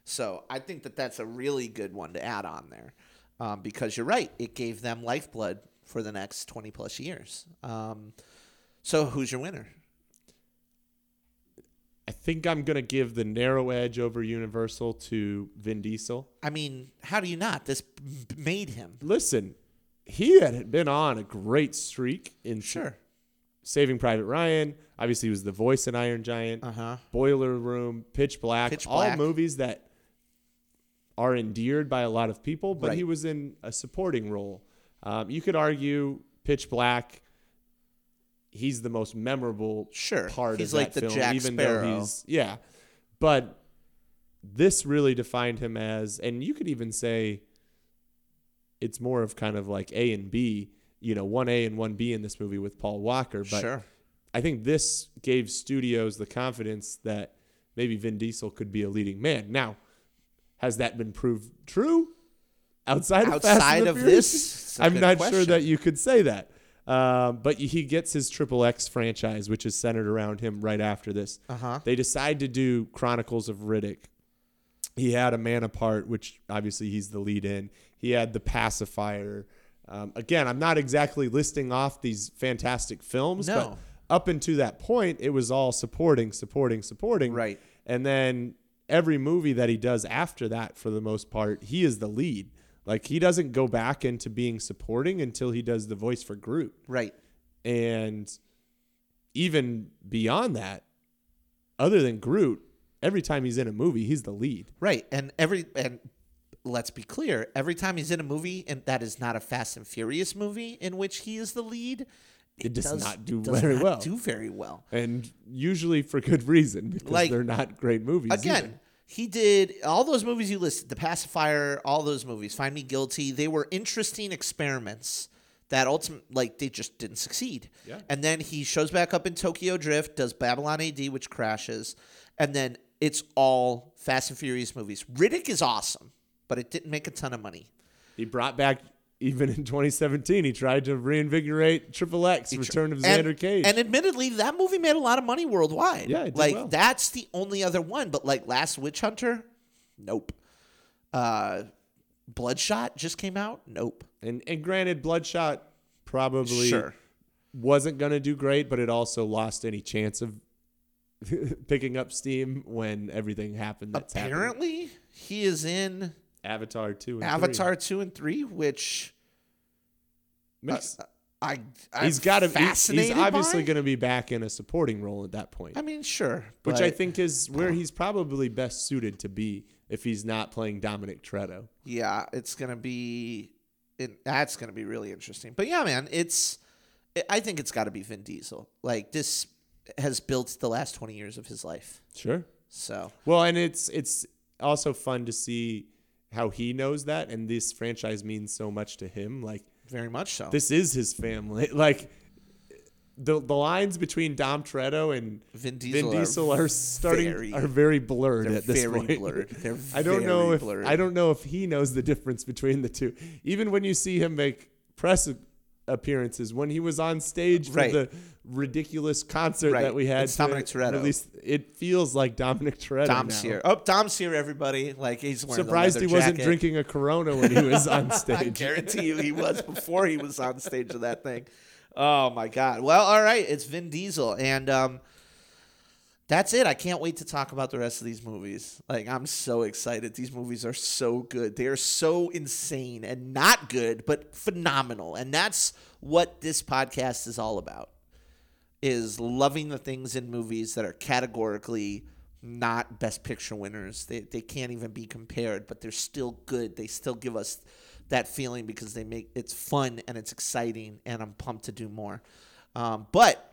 So I think that that's a really good one to add on there um, because you're right. It gave them lifeblood for the next twenty plus years. Um, so who's your winner? I think I'm going to give the narrow edge over Universal to Vin Diesel. I mean, how do you not? This made him. Listen, he had been on a great streak in sure. Saving Private Ryan. Obviously, he was the voice in Iron Giant. Uh-huh. Boiler Room, Pitch Black. Pitch Black. All movies that are endeared by a lot of people, but right. he was in a supporting role. Um, you could argue Pitch Black... He's the most memorable sure. part he's of like that the film, Jack even Sparrow. Though he's yeah. But this really defined him as, and you could even say it's more of kind of like A and B, you know, one A and one B in this movie with Paul Walker. But sure. I think this gave studios the confidence that maybe Vin Diesel could be a leading man. Now, has that been proved true? Outside of outside of, of this, I'm not question. sure that you could say that. Uh, but he gets his Triple X franchise, which is centered around him right after this. Uh-huh. They decide to do Chronicles of Riddick. He had A Man Apart, which obviously he's the lead in. He had The Pacifier. Um, again, I'm not exactly listing off these fantastic films, no. but up until that point, it was all supporting, supporting, supporting. Right. And then every movie that he does after that, for the most part, he is the lead. Like, he doesn't go back into being supporting until he does the voice for Groot. Right. And even beyond that, other than Groot, every time he's in a movie, he's the lead. Right. And every and let's be clear, every time he's in a movie, and that is not a Fast and Furious movie in which he is the lead, it, it does, does not do does very not well. Do very well. And usually for good reason, because like, they're not great movies. Again. Either. He did all those movies you listed, The Pacifier, all those movies, Find Me Guilty. They were interesting experiments that ultimately, like, they just didn't succeed. Yeah. And then he shows back up in Tokyo Drift, does Babylon A D, which crashes. And then it's all Fast and Furious movies. Riddick is awesome, but it didn't make a ton of money. He brought back, even in twenty seventeen, he tried to reinvigorate Triple X, Return of Xander Cage. And admittedly, that movie made a lot of money worldwide. Yeah, it did Like, well. That's the only other one. But, like, Last Witch Hunter? Nope. Uh, Bloodshot just came out? Nope. And, and granted, Bloodshot probably sure. wasn't going to do great, but it also lost any chance of picking up steam when everything happened that's Apparently, happening. He is in... Avatar two and Avatar three. two and three, which Makes, uh, I, I'm he's got fascinated He's, he's obviously going to be back in a supporting role at that point. I mean, sure. Which but, I think is where he's probably best suited to be if he's not playing Dominic Toretto. Yeah, it's going to be it, – that's going to be really interesting. But, yeah, man, it's – I think it's got to be Vin Diesel. Like, this has built the last twenty years of his life. Sure. So – Well, and it's it's also fun to see – how he knows that, and this franchise means so much to him. Like, very much so. This is his family. Like, the the lines between Dom Toretto and Vin Diesel, Vin Diesel are, are starting very, are very blurred at this very point. Blurred. They're I don't very know if blurred. I don't know if he knows the difference between the two. Even when you see him make press appearances, when he was on stage right. for the ridiculous concert right. that we had, it's Dominic Toretto. At least it feels like Dominic Toretto. Dom's now. Here. Oh, Dom's here, everybody. Like, he's wearing surprised the leather he wasn't jacket. Drinking a Corona when he was on stage. I guarantee you he was before he was on stage of that thing. Oh my God. Well, all right. It's Vin Diesel, and um, that's it. I can't wait to talk about the rest of these movies. Like, I'm so excited. These movies are so good. They are so insane and not good, but phenomenal. And that's what this podcast is all about, is loving the things in movies that are categorically not Best Picture winners. They they can't even be compared, but they're still good. They still give us that feeling because they make it's fun and it's exciting, and I'm pumped to do more. Um, but...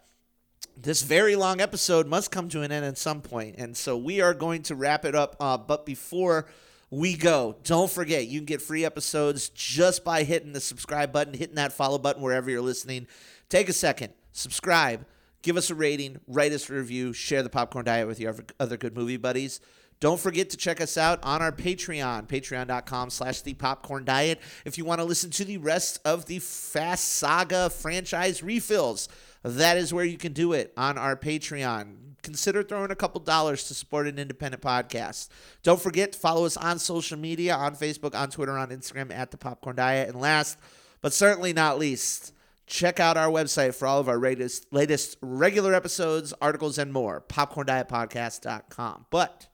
This very long episode must come to an end at some point, and so we are going to wrap it up. Uh, but before we go, don't forget, you can get free episodes just by hitting the subscribe button, hitting that follow button wherever you're listening. Take a second, subscribe, give us a rating, write us a review, share The Popcorn Diet with your other good movie buddies. Don't forget to check us out on our Patreon, patreon.com slash The Popcorn Diet, if you want to listen to the rest of the Fast Saga franchise refills. That is where you can do it, on our Patreon. Consider throwing a couple dollars to support an independent podcast. Don't forget to follow us on social media, on Facebook, on Twitter, on Instagram, at The Popcorn Diet. And last, but certainly not least, Check out our website for all of our latest, latest regular episodes, articles, and more, popcorn diet podcast dot com. But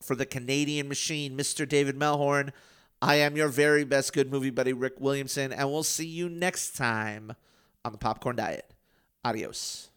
for the Canadian machine, Mister David Melhorn, I am your very best good movie buddy, Rick Williamson, and we'll see you next time on The Popcorn Diet. Adios.